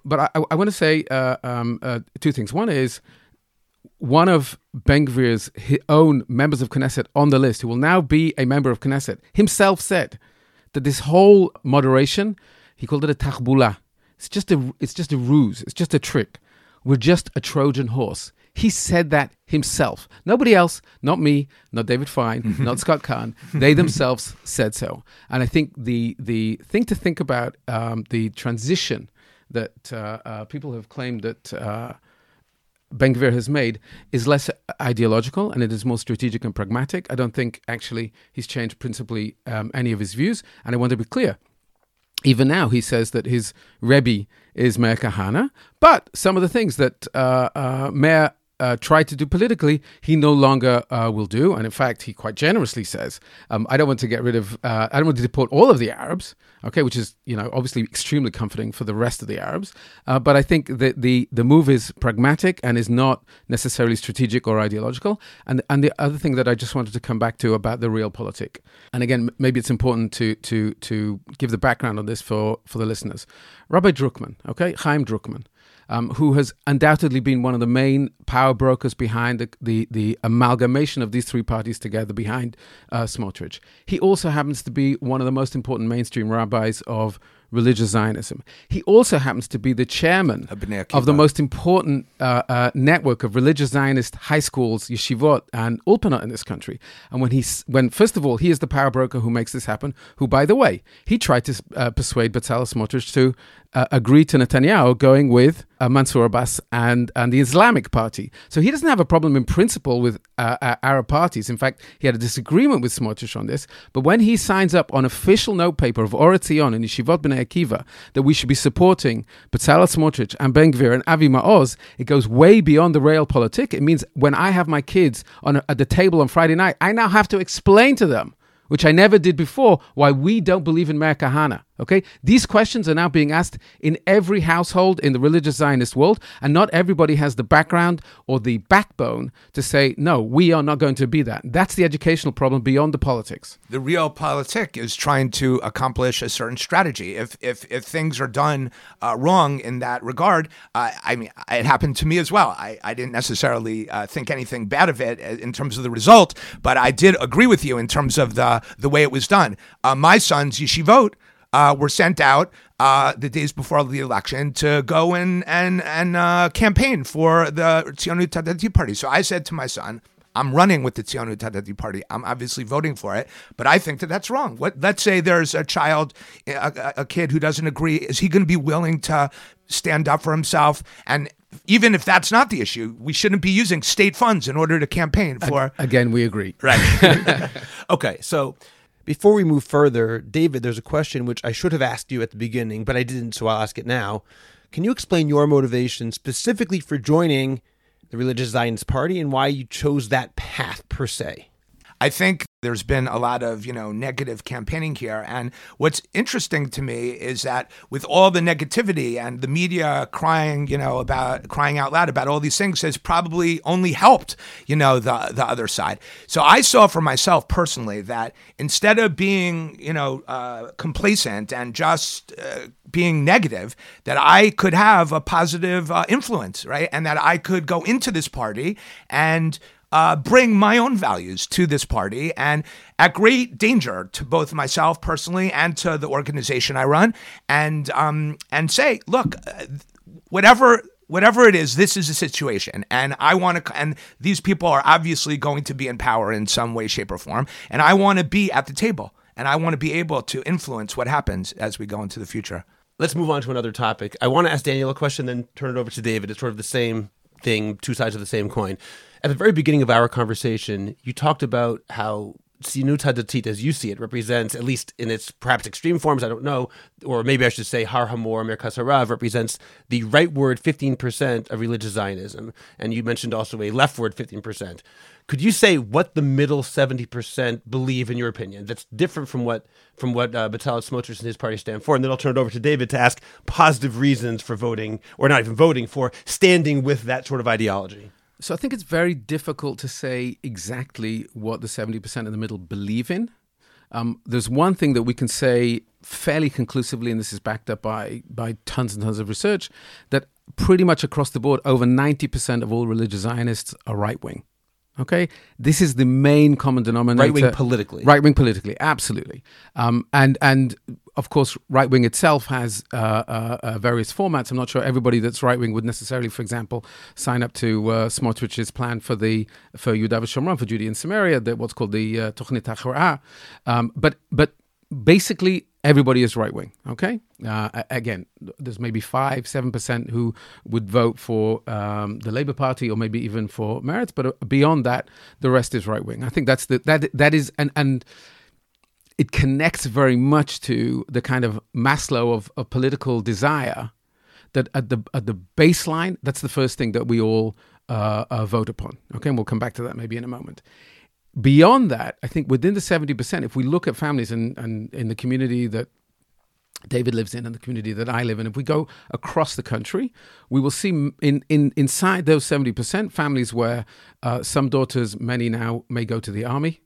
But I want to say two things. One is, one of Ben-Gvir's own members of Knesset on the list, who will now be a member of Knesset, himself said that this whole moderation, he called it a tachbula. It's just a ruse. It's just a trick. We're just a Trojan horse. He said that himself. Nobody else, not me, not David Fine, not Scott Kahn. They themselves said so. And I think the thing to think about, the transition that people have claimed that Ben-Gvir has made, is less ideological and it is more strategic and pragmatic. I don't think actually he's changed principally any of his views. And I want to be clear, even now he says that his Rebbe is Meir Kahane, but some of the things that Meir tried to do politically, he no longer will do. And in fact, he quite generously says, I don't want to deport all of the Arabs, okay, which is, obviously extremely comforting for the rest of the Arabs. But I think that the move is pragmatic and is not necessarily strategic or ideological. And the other thing that I just wanted to come back to about the realpolitik, and again, maybe it's important to give the background on this for the listeners. Rabbi Druckman, okay, Chaim Druckman, who has undoubtedly been one of the main power brokers behind the amalgamation of these three parties together behind Smotrich. He also happens to be one of the most important mainstream rabbis of religious Zionism. He also happens to be the chairman of the most important network of religious Zionist high schools, yeshivot, and ulpanot in this country. And when first of all, he is the power broker who makes this happen, who, by the way, he tried to persuade Betzalel Smotrich to agree to Netanyahu going with Mansour Abbas and the Islamic Party. So he doesn't have a problem in principle with Arab parties. In fact, he had a disagreement with Smotrich on this. But when he signs up on official notepaper of Or Tzion and Yeshivot Bnei Akiva that we should be supporting Betzalel Smotrich and Ben-Gvir and Avi Ma'oz, it goes way beyond the rail politic. It means when I have my kids at the table on Friday night, I now have to explain to them, which I never did before, why we don't believe in Meir Kahane. Okay? These questions are now being asked in every household in the religious Zionist world, and not everybody has the background or the backbone to say, no, we are not going to be that. That's the educational problem beyond the politics. The real politic is trying to accomplish a certain strategy. If things are done wrong in that regard, I mean, it happened to me as well. I didn't necessarily think anything bad of it in terms of the result, but I did agree with you in terms of the way it was done. My son's yeshivot were sent out the days before the election to go and campaign for the Tzionut Hadati Party. So I said to my son, I'm running with the Tzionut Hadati Party. I'm obviously voting for it, but I think that that's wrong. Let's say there's a kid who doesn't agree. Is he going to be willing to stand up for himself? And even if that's not the issue, we shouldn't be using state funds in order to campaign for... Again, we agree. Right. Okay, so... Before we move further, David, there's a question which I should have asked you at the beginning, but I didn't, so I'll ask it now. Can you explain your motivation specifically for joining the Religious Zionist Party and why you chose that path per se? I think there's been a lot of, negative campaigning here. And what's interesting to me is that with all the negativity and the media crying out loud about all these things has probably only helped, the other side. So I saw for myself personally that instead of being, complacent and just being negative, that I could have a positive influence, right? And that I could go into this party and bring my own values to this party, and at great danger to both myself personally and to the organization I run, and say, look, whatever it is, this is a situation, and I want to. And these people are obviously going to be in power in some way, shape, or form, and I want to be at the table, and I want to be able to influence what happens as we go into the future. Let's move on to another topic. I want to ask Daniel a question, then turn it over to David. It's sort of the same thing, two sides of the same coin. At the very beginning of our conversation, you talked about how Tzionut Hadatit, as you see it, represents, at least in its perhaps extreme forms, I don't know, or maybe I should say Har HaMor, Merkaz HaRav, represents the rightward 15% of religious Zionism. And you mentioned also a leftward 15%. Could you say what the middle 70% believe, in your opinion, that's different from what Betzalel Smotrich and his party stand for? And then I'll turn it over to David to ask positive reasons for voting, or not even voting, for standing with that sort of ideology. So I think it's very difficult to say exactly what the 70% in the middle believe in. There's one thing that we can say fairly conclusively, and this is backed up by tons and tons of research, that pretty much across the board, over 90% of all religious Zionists are right-wing. Okay, this is the main common denominator. Right-wing politically, absolutely. And of course, right-wing itself has various formats. I'm not sure everybody that's right-wing would necessarily, for example, sign up to Smotrich's plan for Yehuda v'Shomron, for Judea and Samaria, what's called the Tochnit HaChara'ah. But basically, everybody is right-wing, okay? Again, there's maybe 5%, 7% who would vote for the Labour Party or maybe even for Meretz, but beyond that, the rest is right-wing. I think that is, and it connects very much to the kind of Maslow of political desire that at the baseline, that's the first thing that we all vote upon, okay? And we'll come back to that maybe in a moment. Beyond that, I think within the 70%, if we look at families and in the community that David lives in and the community that I live in, if we go across the country, we will see inside those 70% families where some daughters, many now, may go to the army.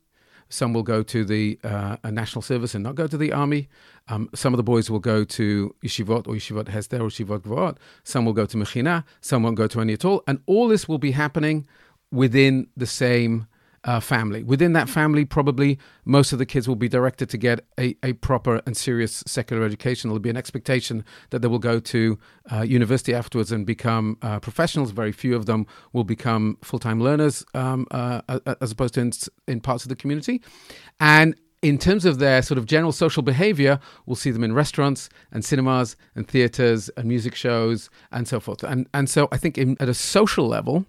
Some will go to the national service and not go to the army. Some of the boys will go to yeshivot or yeshivot hesder or yeshivot gvoat. Some will go to mechina. Some won't go to any at all. And all this will be happening within the same family. Within that family, probably most of the kids will be directed to get a proper and serious secular education. There'll be an expectation that they will go to university afterwards and become professionals. Very few of them will become full-time learners as opposed to in parts of the community. And in terms of their sort of general social behavior, we'll see them in restaurants and cinemas and theaters and music shows and so forth. And so I think at a social level,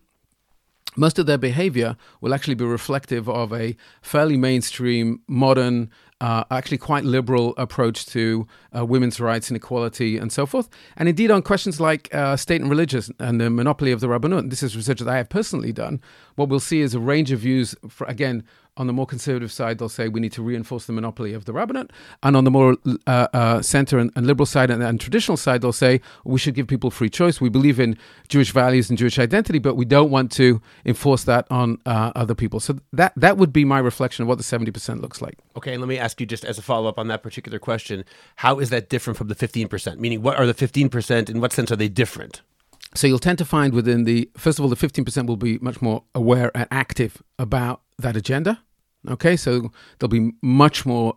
most of their behavior will actually be reflective of a fairly mainstream, modern, actually quite liberal approach to women's rights and equality and so forth. And indeed on questions like state and religious and the monopoly of the Rabbanut, and this is research that I have personally done, what we'll see is a range of views, for, again, on the more conservative side, they'll say we need to reinforce the monopoly of the rabbinate. And on the more center and liberal side and traditional side, they'll say we should give people free choice. We believe in Jewish values and Jewish identity, but we don't want to enforce that on other people. So that would be my reflection of what the 70% looks like. Okay, and let me ask you just as a follow-up on that particular question, how is that different from the 15%? Meaning, what are the 15%? In what sense are they different? So you'll tend to find within the, first of all, the 15% will be much more aware and active about that agenda. Okay, so they'll be much more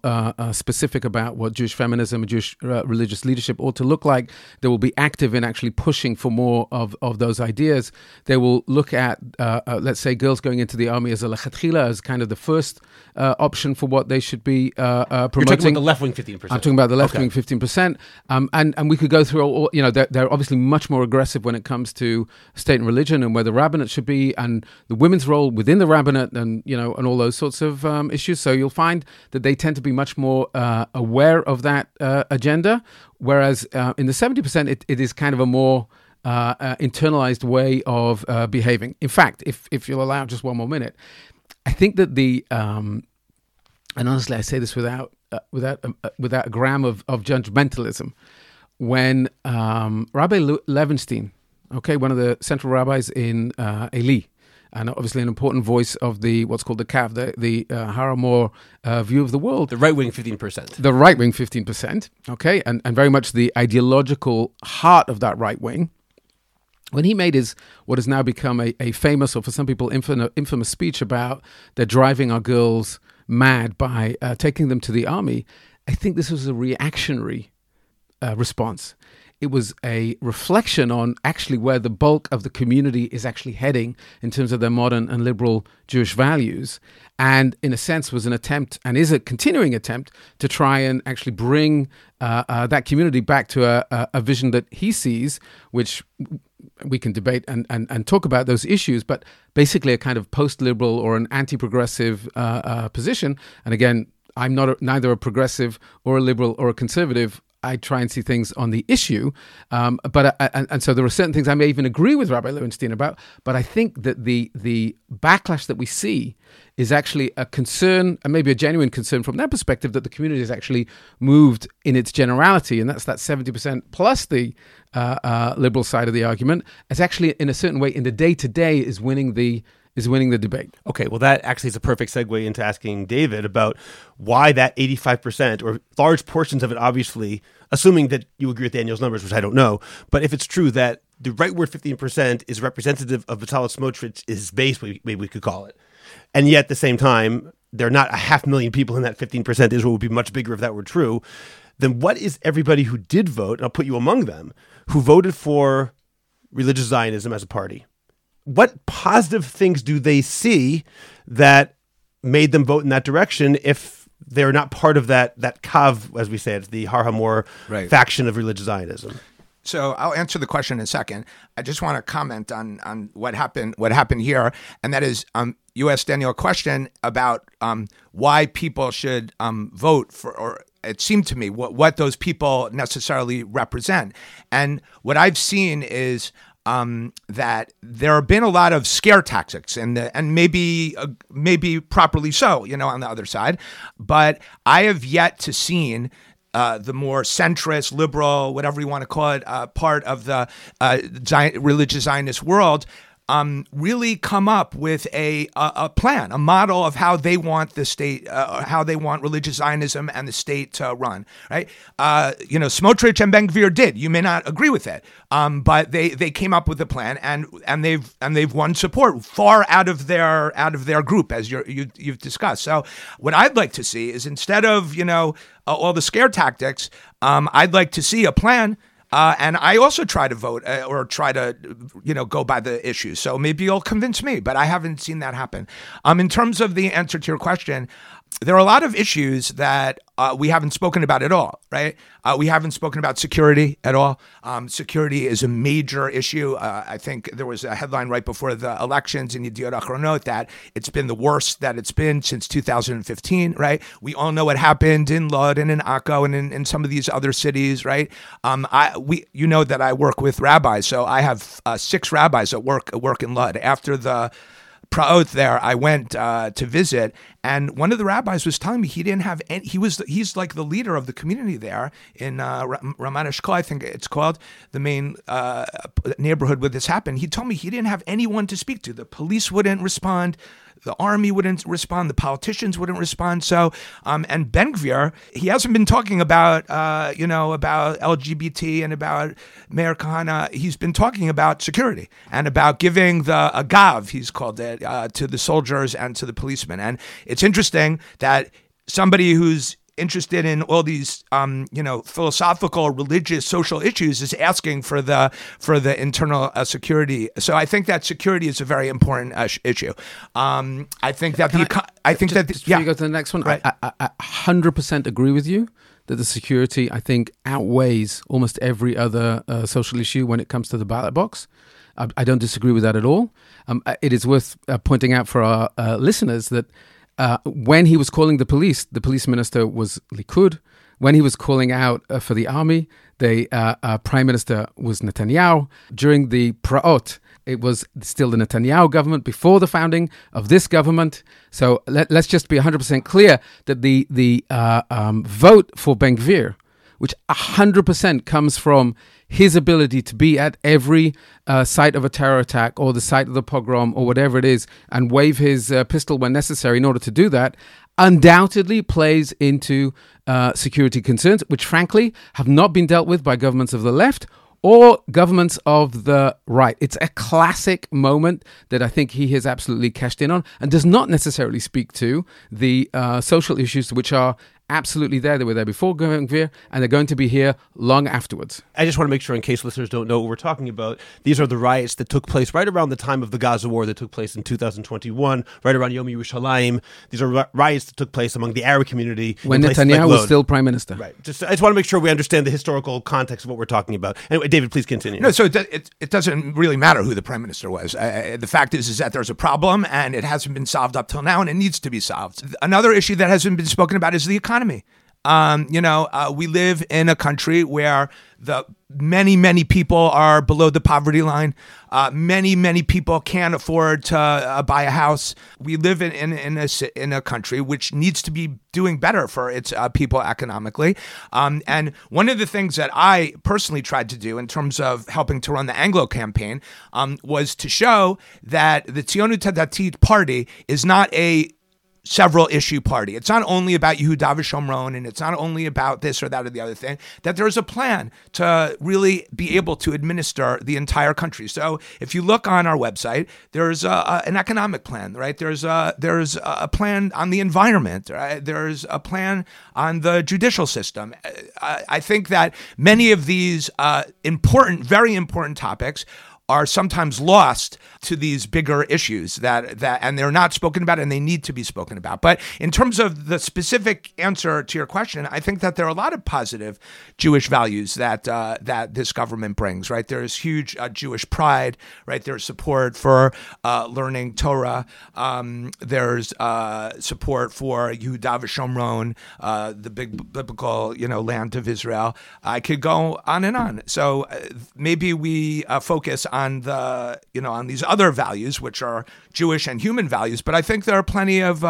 specific about what Jewish feminism and Jewish religious leadership ought to look like. They will be active in actually pushing for more of those ideas. They will look at, let's say, girls going into the army as a lechatchila, as kind of the first option for what they should be promoting. You're talking about the left-wing 15%. I'm talking about the left-wing 15%. And we could go through, all, you know, they're obviously much more aggressive when it comes to state and religion and where the rabbinate should be and the women's role within the rabbinate and, you know, and all those sorts of issues. So you'll find that they tend to be much more aware of that agenda, whereas in the 70%, it is kind of a more internalized way of behaving. In fact, if you'll allow just one more minute, I think that the, and honestly, I say this without a gram of judgmentalism, when Rabbi Levenstein, okay, one of the central rabbis in Eli, and obviously an important voice of the what's called the CAV, the Har HaMor view of the world. The right-wing 15%. The right-wing 15%, okay, and very much the ideological heart of that right wing. When he made his what has now become a famous, or for some people infamous speech about they're driving our girls mad by taking them to the army, I think this was a reactionary response. It was a reflection on actually where the bulk of the community is actually heading in terms of their modern and liberal Jewish values, and in a sense was an attempt and is a continuing attempt to try and actually bring that community back to a vision that he sees, which we can debate and talk about those issues, but basically a kind of post-liberal or an anti-progressive position. And again, I'm not neither a progressive or a liberal or a conservative. I try and see things on the issue, but and so there are certain things I may even agree with Rabbi Levenstein about. But I think that the backlash that we see is actually a concern, and maybe a genuine concern from their perspective, that the community has actually moved in its generality, and that's that 70% plus the liberal side of the argument. It's actually, in a certain way, in the day to day, is winning the debate. Okay, well, that actually is a perfect segue into asking David about why that 85%, or large portions of it, obviously, assuming that you agree with Daniel's numbers, which I don't know, but if it's true that the rightward 15% is representative of Betzalel Smotrich's base, maybe we could call it, and yet at the same time, there are not 500,000 people in that 15%. Israel would be much bigger if that were true. Then what is everybody who did vote, and I'll put you among them, who voted for religious Zionism as a party? What positive things do they see that made them vote in that direction if they're not part of that CAV, as we say, it's the Har HaMor faction of religious Zionism? So I'll answer the question in a second. I just want to comment on what happened here, and that is you asked Daniel a question about why people should vote for, or it seemed to me, what those people necessarily represent. And what I've seen is that there have been a lot of scare tactics, and maybe properly so, you know, on the other side. But I have yet to seen the more centrist, liberal, whatever you want to call it, part of the religious Zionist world really come up with a plan, a model of how they want the state, how they want religious Zionism and the state to run, right? You know, Smotrich and Ben-Gvir did. You may not agree with that, but they came up with a plan, and they've won support far out of their group, as you've discussed. So what I'd like to see is, instead of all the scare tactics, I'd like to see a plan. And I also try to vote or try to, go by the issue. So maybe you'll convince me, but I haven't seen that happen. In terms of the answer to your question, there are a lot of issues that we haven't spoken about at all, right? We haven't spoken about security at all. Security is a major issue. I think there was a headline right before the elections in Yediot Ahronot that it's been the worst that it's been since 2015, right? We all know what happened in Lod and in Akko and in some of these other cities, right? That I work with rabbis, so I have 6 rabbis that work in Lod. After the Praoth there, I went to visit, and one of the rabbis was telling me he didn't have any, he's like the leader of the community there in Ramat Eshkol, I think it's called, the main neighborhood where this happened. He told me he didn't have anyone to speak to. The police wouldn't respond, the army wouldn't respond, the politicians wouldn't respond. So, and Ben-Gvir, he hasn't been talking about, about LGBT and about Meir Kahane. He's been talking about security and about giving the agav, he's called it, to the soldiers and to the policemen. And it's interesting that somebody who's interested in all these, philosophical, religious, social issues is asking for the internal security. So I think that security is a very important issue. I think that before you go to the next one, right. I 100% agree with you that the security, I think, outweighs almost every other social issue when it comes to the ballot box. I don't disagree with that at all. It is worth pointing out for our listeners that when he was calling the police minister was Likud. When he was calling out for the army, the prime minister was Netanyahu. During the Praot, it was still the Netanyahu government before the founding of this government. So let's just be 100% clear that the vote for Ben-Gvir, which 100% comes from his ability to be at every site of a terror attack or the site of the pogrom or whatever it is and wave his pistol when necessary in order to do that, undoubtedly plays into security concerns, which frankly have not been dealt with by governments of the left or governments of the right. It's a classic moment that I think he has absolutely cashed in on and does not necessarily speak to the social issues which are absolutely there. They were there before Ben-Gvir, and they're going to be here long afterwards. I just want to make sure, in case listeners don't know what we're talking about, these are the riots that took place right around the time of the Gaza war that took place in 2021, right around Yom Yerushalayim. These are riots that took place among the Arab community. When Netanyahu was still prime minister. Right. I just want to make sure we understand the historical context of what we're talking about. Anyway, David, please continue. No, so it doesn't really matter who the prime minister was. The fact is that there's a problem, and it hasn't been solved up till now, and it needs to be solved. Another issue that hasn't been spoken about is the economy. We live in a country where the many people are below the poverty line. Many people can't afford to buy a house. We live in a country which needs to be doing better for its people economically. And one of the things that I personally tried to do in terms of helping to run the Anglo campaign was to show that the Tzionut Hadatit party is not a several issue party. It's not only about Yehuda V'Shomron, and it's not only about this or that or the other thing, that there is a plan to really be able to administer the entire country. So if you look on our website, there's an economic plan, right? There's a plan on the environment, right? There's a plan on the judicial system. I think that many of these very important topics are sometimes lost to these bigger issues that and they're not spoken about, and they need to be spoken about. But in terms of the specific answer to your question, I think that there are a lot of positive Jewish values that this government brings, right? There's huge Jewish pride, right? There's support for learning Torah. There's support for Yehuda V'Shomron, the big biblical, land of Israel. I could go on and on. So maybe we focus on on the, you know, on these other values, which are Jewish and human values. But I think there are plenty of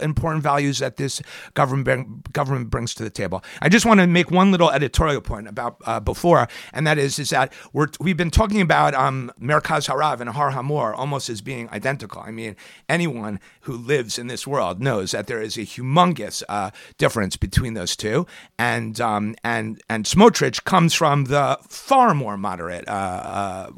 important values that this government brings to the table. I just want to make one little editorial point about before, and that is that we've been talking about Merkaz HaRav and Har HaMor almost as being identical. I mean, anyone who lives in this world knows that there is a humongous difference between those two. And Smotrich comes from the far more moderate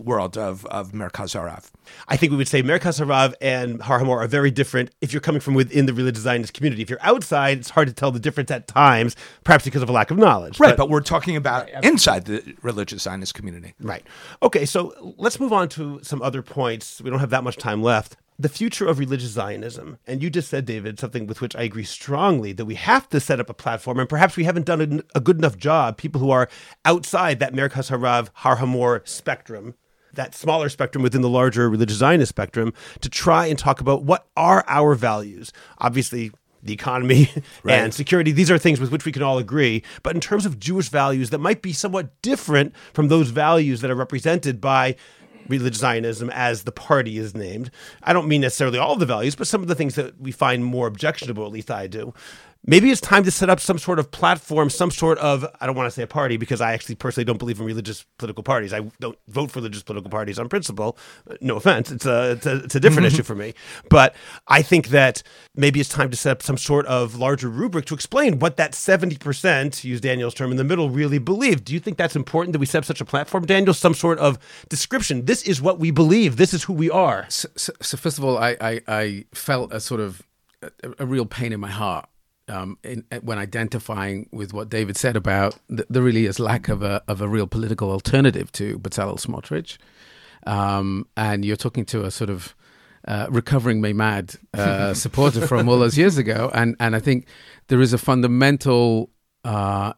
world of Merkaz HaRav. I think we would say Merkaz HaRav and Har HaMor are very different if you're coming from within the religious Zionist community. If you're outside, it's hard to tell the difference at times, perhaps because of a lack of knowledge. Right, but we're talking about inside the religious Zionist community. Right. Okay, so let's move on to some other points. We don't have that much time left. The future of religious Zionism, and you just said, David, something with which I agree strongly, that we have to set up a platform, and perhaps we haven't done a good enough job, people who are outside that Merkaz HaRav, Har HaMor spectrum, that smaller spectrum within the larger religious Zionist spectrum, to try and talk about what are our values. Obviously, the economy right. and security, these are things with which we can all agree. But in terms of Jewish values that might be somewhat different from those values that are represented by religious Zionism as the party is named. I don't mean necessarily all of the values, but some of the things that we find more objectionable, at least I do. Maybe it's time to set up some sort of platform, some sort of, I don't want to say a party because I actually personally don't believe in religious political parties. I don't vote for religious political parties on principle. No offense. It's a different issue for me. But I think that maybe it's time to set up some sort of larger rubric to explain what that 70%, to use Daniel's term, in the middle really believe. Do you think that's important that we set up such a platform, Daniel? Some sort of description. This is what we believe. This is who we are. So first of all, I felt a sort of a real pain in my heart. When identifying with what David said about there really is lack of a real political alternative to Betzalel Smotrich, and you're talking to a sort of recovering Maimad supporter from all those years ago, and I think there is a fundamental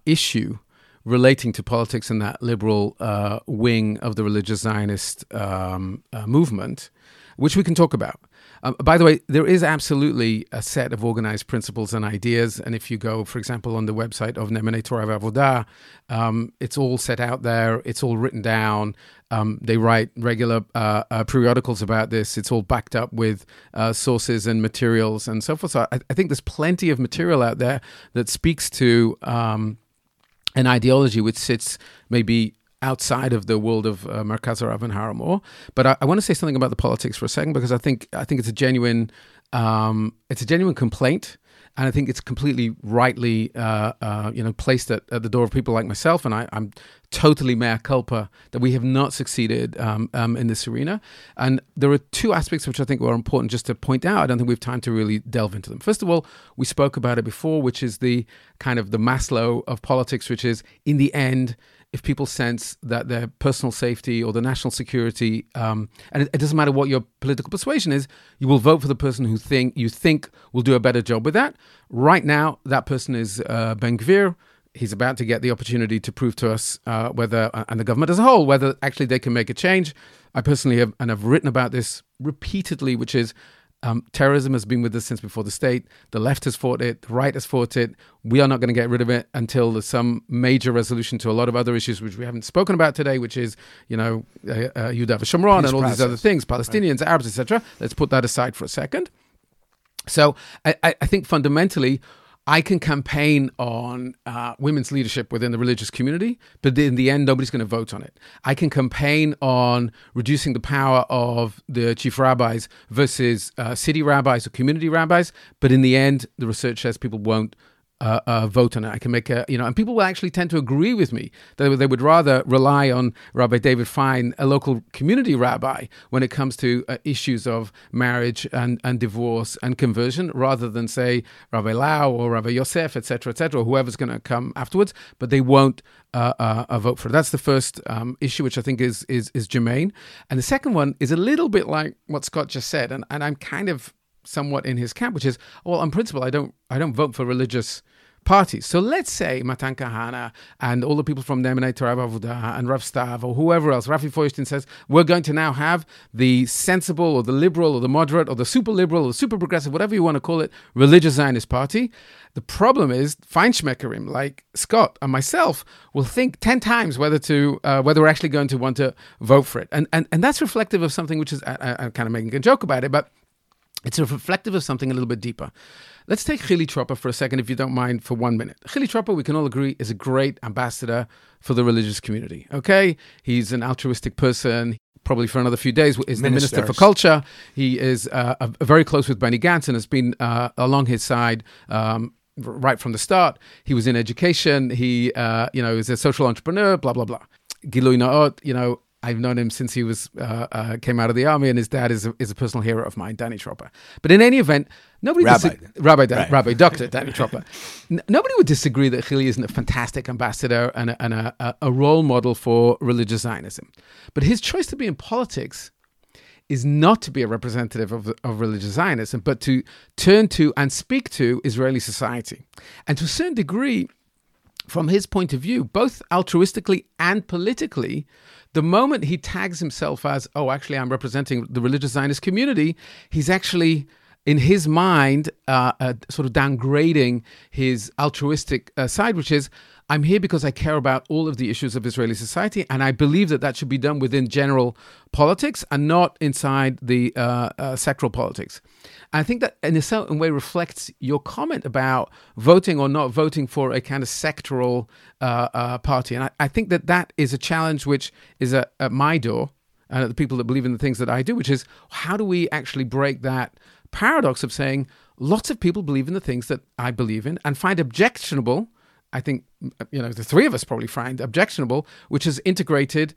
issue relating to politics in that liberal wing of the religious Zionist movement, which we can talk about. By the way, there is absolutely a set of organized principles and ideas. And if you go, for example, on the website of Ne'emanei Torah Va'Avodah, it's all set out there. It's all written down. They write regular periodicals about this. It's all backed up with sources and materials and so forth. So I think there's plenty of material out there that speaks to an ideology which sits maybe outside of the world of Merkaz HaRav and Har HaMor. But I want to say something about the politics for a second, because I think it's a genuine complaint, and I think it's completely rightly placed at the door of people like myself, and I'm totally mea culpa that we have not succeeded in this arena. And there are two aspects which I think were important just to point out. I don't think we have time to really delve into them. First of all, we spoke about it before, which is the kind of the Maslow of politics, which is in the end, if people sense that their personal safety or the national security, and it doesn't matter what your political persuasion is, you will vote for the person who you think will do a better job with that. Right now, that person is Ben-Gvir. He's about to get the opportunity to prove to us whether, and the government as a whole, whether actually they can make a change. I personally have written about this repeatedly, which is terrorism has been with us since before the state. The left has fought it. The right has fought it. We are not going to get rid of it until there's some major resolution to a lot of other issues which we haven't spoken about today, which is, Yudav Shamron and all these other things, Palestinians, right. Arabs, etc. Let's put that aside for a second. So I think fundamentally, I can campaign on women's leadership within the religious community, but in the end, nobody's going to vote on it. I can campaign on reducing the power of the chief rabbis versus city rabbis or community rabbis, but in the end, the research says people won't vote on it. I can make and people will actually tend to agree with me that they would rather rely on Rabbi David Fine, a local community rabbi, when it comes to issues of marriage and divorce and conversion, rather than say Rabbi Lau or Rabbi Yosef, etc., whoever's going to come afterwards, but they won't vote for it. That's the first issue, which I think is germane. And the second one is a little bit like what Scott just said, and I'm kind of somewhat in his camp, which is, well, on principle, I don't vote for religious parties. So let's say Matan Kahane and all the people from Ne'emanei Torah Va'Avodah and Rav Stav or whoever else, Rafi Feuerstein says, we're going to now have the sensible or the liberal or the moderate or the super liberal or the super progressive, whatever you want to call it, Religious Zionist Party. The problem is feinschmeckerim like Scott and myself will think 10 times whether we're actually going to want to vote for it. And that's reflective of something which is, I'm kind of making a joke about it, but it's reflective of something a little bit deeper. Let's take Khili Tropper for a second, if you don't mind, for 1 minute. Khili Tropper, we can all agree, is a great ambassador for the religious community, okay? He's an altruistic person. Probably for another few days, is the Minister for Culture. He is very close with Benny Gantz and has been along his side right from the start. He was in education. He is a social entrepreneur, blah, blah, blah. Gilui Naot, I've known him since he was came out of the army, and his dad is a personal hero of mine, Danny Tropper. But in any event, Rabbi Dr. Danny Tropper. Nobody would disagree that Khili isn't a fantastic ambassador and a role model for religious Zionism. But his choice to be in politics is not to be a representative of religious Zionism, but to turn to and speak to Israeli society. And to a certain degree, from his point of view, both altruistically and politically, the moment he tags himself as, oh, actually, I'm representing the religious Zionist community, he's actually, in his mind, sort of downgrading his altruistic side, which is, I'm here because I care about all of the issues of Israeli society, and I believe that that should be done within general politics and not inside the sectoral politics. And I think that in a certain way reflects your comment about voting or not voting for a kind of sectoral party. And I think that is a challenge which is at my door and at the people that believe in the things that I do, which is how do we actually break that paradox of saying lots of people believe in the things that I believe in and find objectionable. I think, the three of us probably find objectionable, which is integrated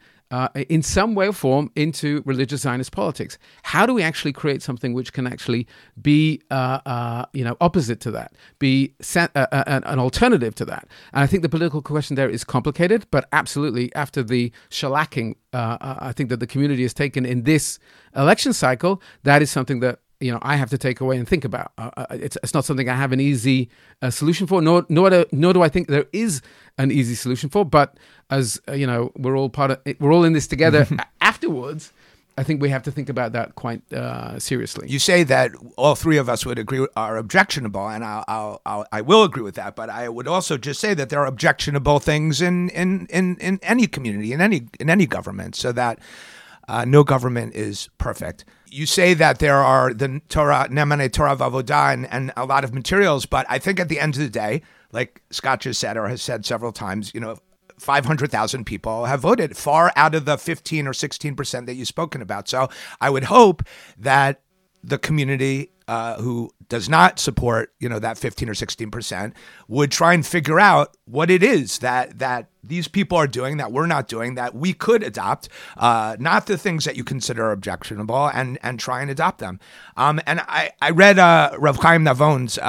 in some way or form into religious Zionist politics. How do we actually create something which can actually be, opposite to that, be an alternative to that? And I think the political question there is complicated, but absolutely after the shellacking, I think that the community has taken in this election cycle, that is something that I have to take away and think about. It's not something I have an easy solution for, nor do I think there is an easy solution for. But as we're all part of it, we're all in this together. Afterwards, I think we have to think about that quite seriously. You say that all three of us would agree are objectionable, and I will agree with that. But I would also just say that there are objectionable things in any community, in any government, so that no government is perfect. You say that there are the Torah, Ne'emanei Torah Va'Avodah and a lot of materials, but I think at the end of the day, like Scott just said or has said several times, 500,000 people have voted, far out of the 15 or 16% that you've spoken about. So I would hope that the community who does not support, that 15 or 16% would try and figure out what it is that these people are doing that we're not doing that we could adopt, not the things that you consider objectionable, and try and adopt them. And I read Rav Chaim Navon's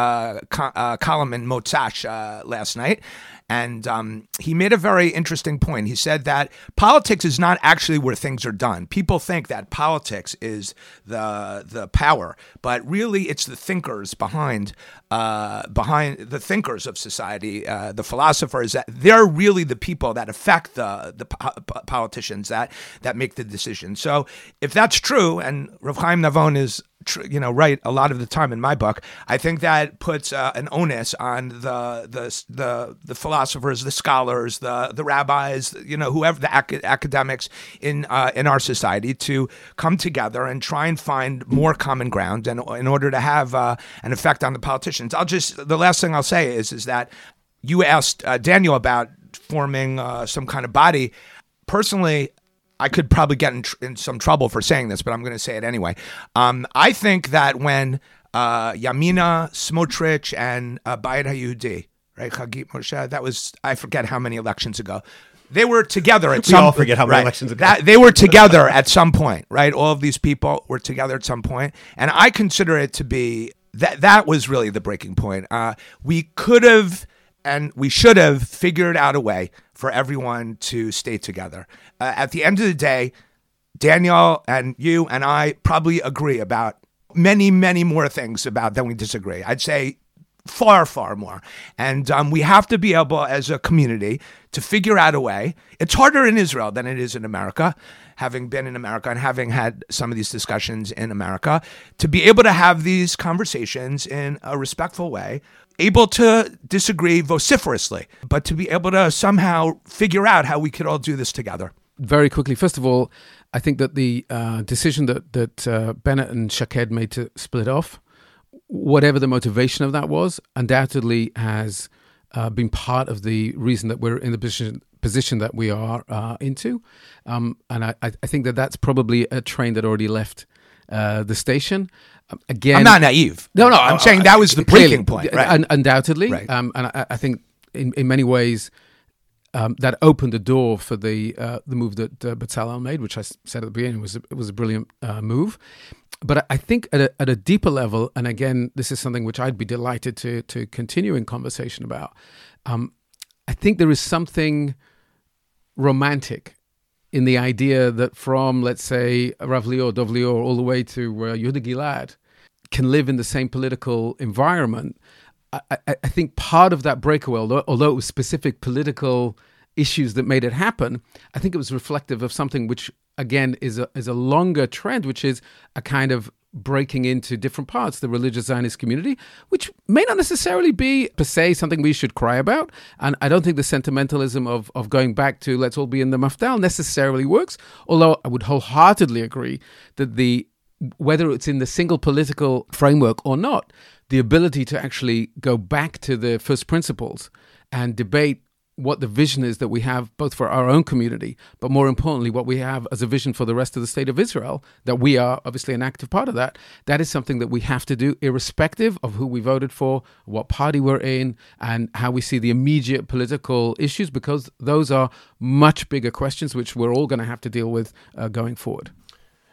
column in Motzash last night, and he made a very interesting point. He said that politics is not actually where things are done. People think that politics is the power, but really it's the thinkers behind the thinkers of society, the philosophers. That they're really the people that affect the politicians that make the decisions. So if that's true, and Rav Chaim Navon is right a lot of the time in my book, I think that puts an onus on the philosophers, the scholars, the rabbis, whoever the academics in our society to come together and try and find more common ground, and in order to have an effect on the politicians. The last thing I'll say is that you asked Daniel about forming some kind of body. Personally, I could probably get in some trouble for saying this, but I'm going to say it anyway. I think that when Yamina, Smotrich, and Bayit HaYehudi, right, Hagit Moshe, that was, I forget how many elections ago, they were together at some point. We all forget how many elections ago. They were together at some point, right? All of these people were together at some point. And I consider it to be, that was really the breaking point. We could have, and we should have figured out a way for everyone to stay together. At the end of the day, Daniel and you and I probably agree about many, many more things than we disagree. I'd say far, far more. And we have to be able, as a community, to figure out a way. It's harder in Israel than it is in America, having been in America and having had some of these discussions in America, to be able to have these conversations in a respectful way, able to disagree vociferously, but to be able to somehow figure out how we could all do this together. Very quickly, first of all, I think that the decision that Bennett and Shaked made to split off, whatever the motivation of that was, undoubtedly has been part of the reason that we're in the position that we are into. And I think that that's probably a train that already left the station. Again, I'm not naive. No, I'm saying that was the breaking point. Right. Undoubtedly. Right. And I think in many ways, that opened the door for the move that Betzalel made, which I said at the beginning was a brilliant move. But I think at a deeper level, and again, this is something which I'd be delighted to continue in conversation about, I think there is something romantic in the idea that from, let's say, Rav Lior, Dov Lior, all the way to Yehuda Gilad can live in the same political environment. I think part of that breakaway, although it was specific political issues that made it happen, I think it was reflective of something which, again, is a longer trend, which is a kind of breaking into different parts of the religious Zionist community, which may not necessarily be, per se, something we should cry about. And I don't think the sentimentalism of going back to let's all be in the Mafdal necessarily works, although I would wholeheartedly agree that whether it's in the single political framework or not, the ability to actually go back to the first principles and debate what the vision is that we have both for our own community, but more importantly, what we have as a vision for the rest of the state of Israel, that we are obviously an active part of that is something that we have to do irrespective of who we voted for, what party we're in, and how we see the immediate political issues, because those are much bigger questions which we're all going to have to deal with going forward.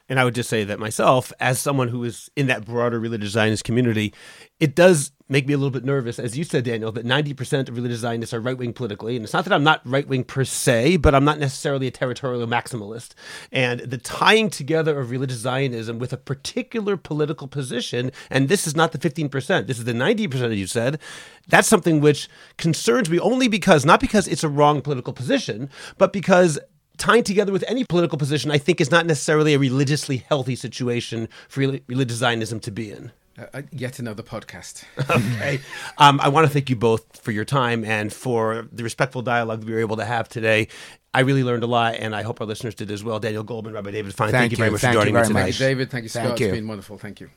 And I would just say that myself, as someone who is in that broader religious Zionist community, it does make me a little bit nervous, as you said, Daniel, that 90% of religious Zionists are right-wing politically. And it's not that I'm not right-wing per se, but I'm not necessarily a territorial maximalist. And the tying together of religious Zionism with a particular political position, and this is not the 15%, this is the 90% you said, that's something which concerns me only because, not because it's a wrong political position, but because tying together with any political position, I think, is not necessarily a religiously healthy situation for religious Zionism to be in. Yet another podcast. Okay. I want to thank you both for your time and for the respectful dialogue that we were able to have today. I really learned a lot, and I hope our listeners did as well. Daniel Goldman, Rabbi David Fine, thank you very much for joining me today. Thank you very much, David. Thank you, Scott. Thank you. It's been wonderful. Thank you.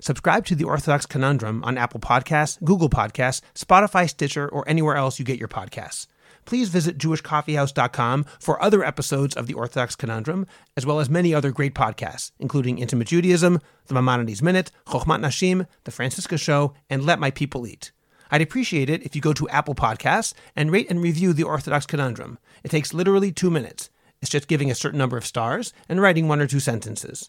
Subscribe to The Orthodox Conundrum on Apple Podcasts, Google Podcasts, Spotify, Stitcher, or anywhere else you get your podcasts. Please visit JewishCoffeeHouse.com for other episodes of The Orthodox Conundrum, as well as many other great podcasts, including Intimate Judaism, The Maimonides Minute, Chochmat Nashim, The Francisca Show, and Let My People Eat. I'd appreciate it if you go to Apple Podcasts and rate and review The Orthodox Conundrum. It takes literally 2 minutes. It's just giving a certain number of stars and writing 1 or 2 sentences.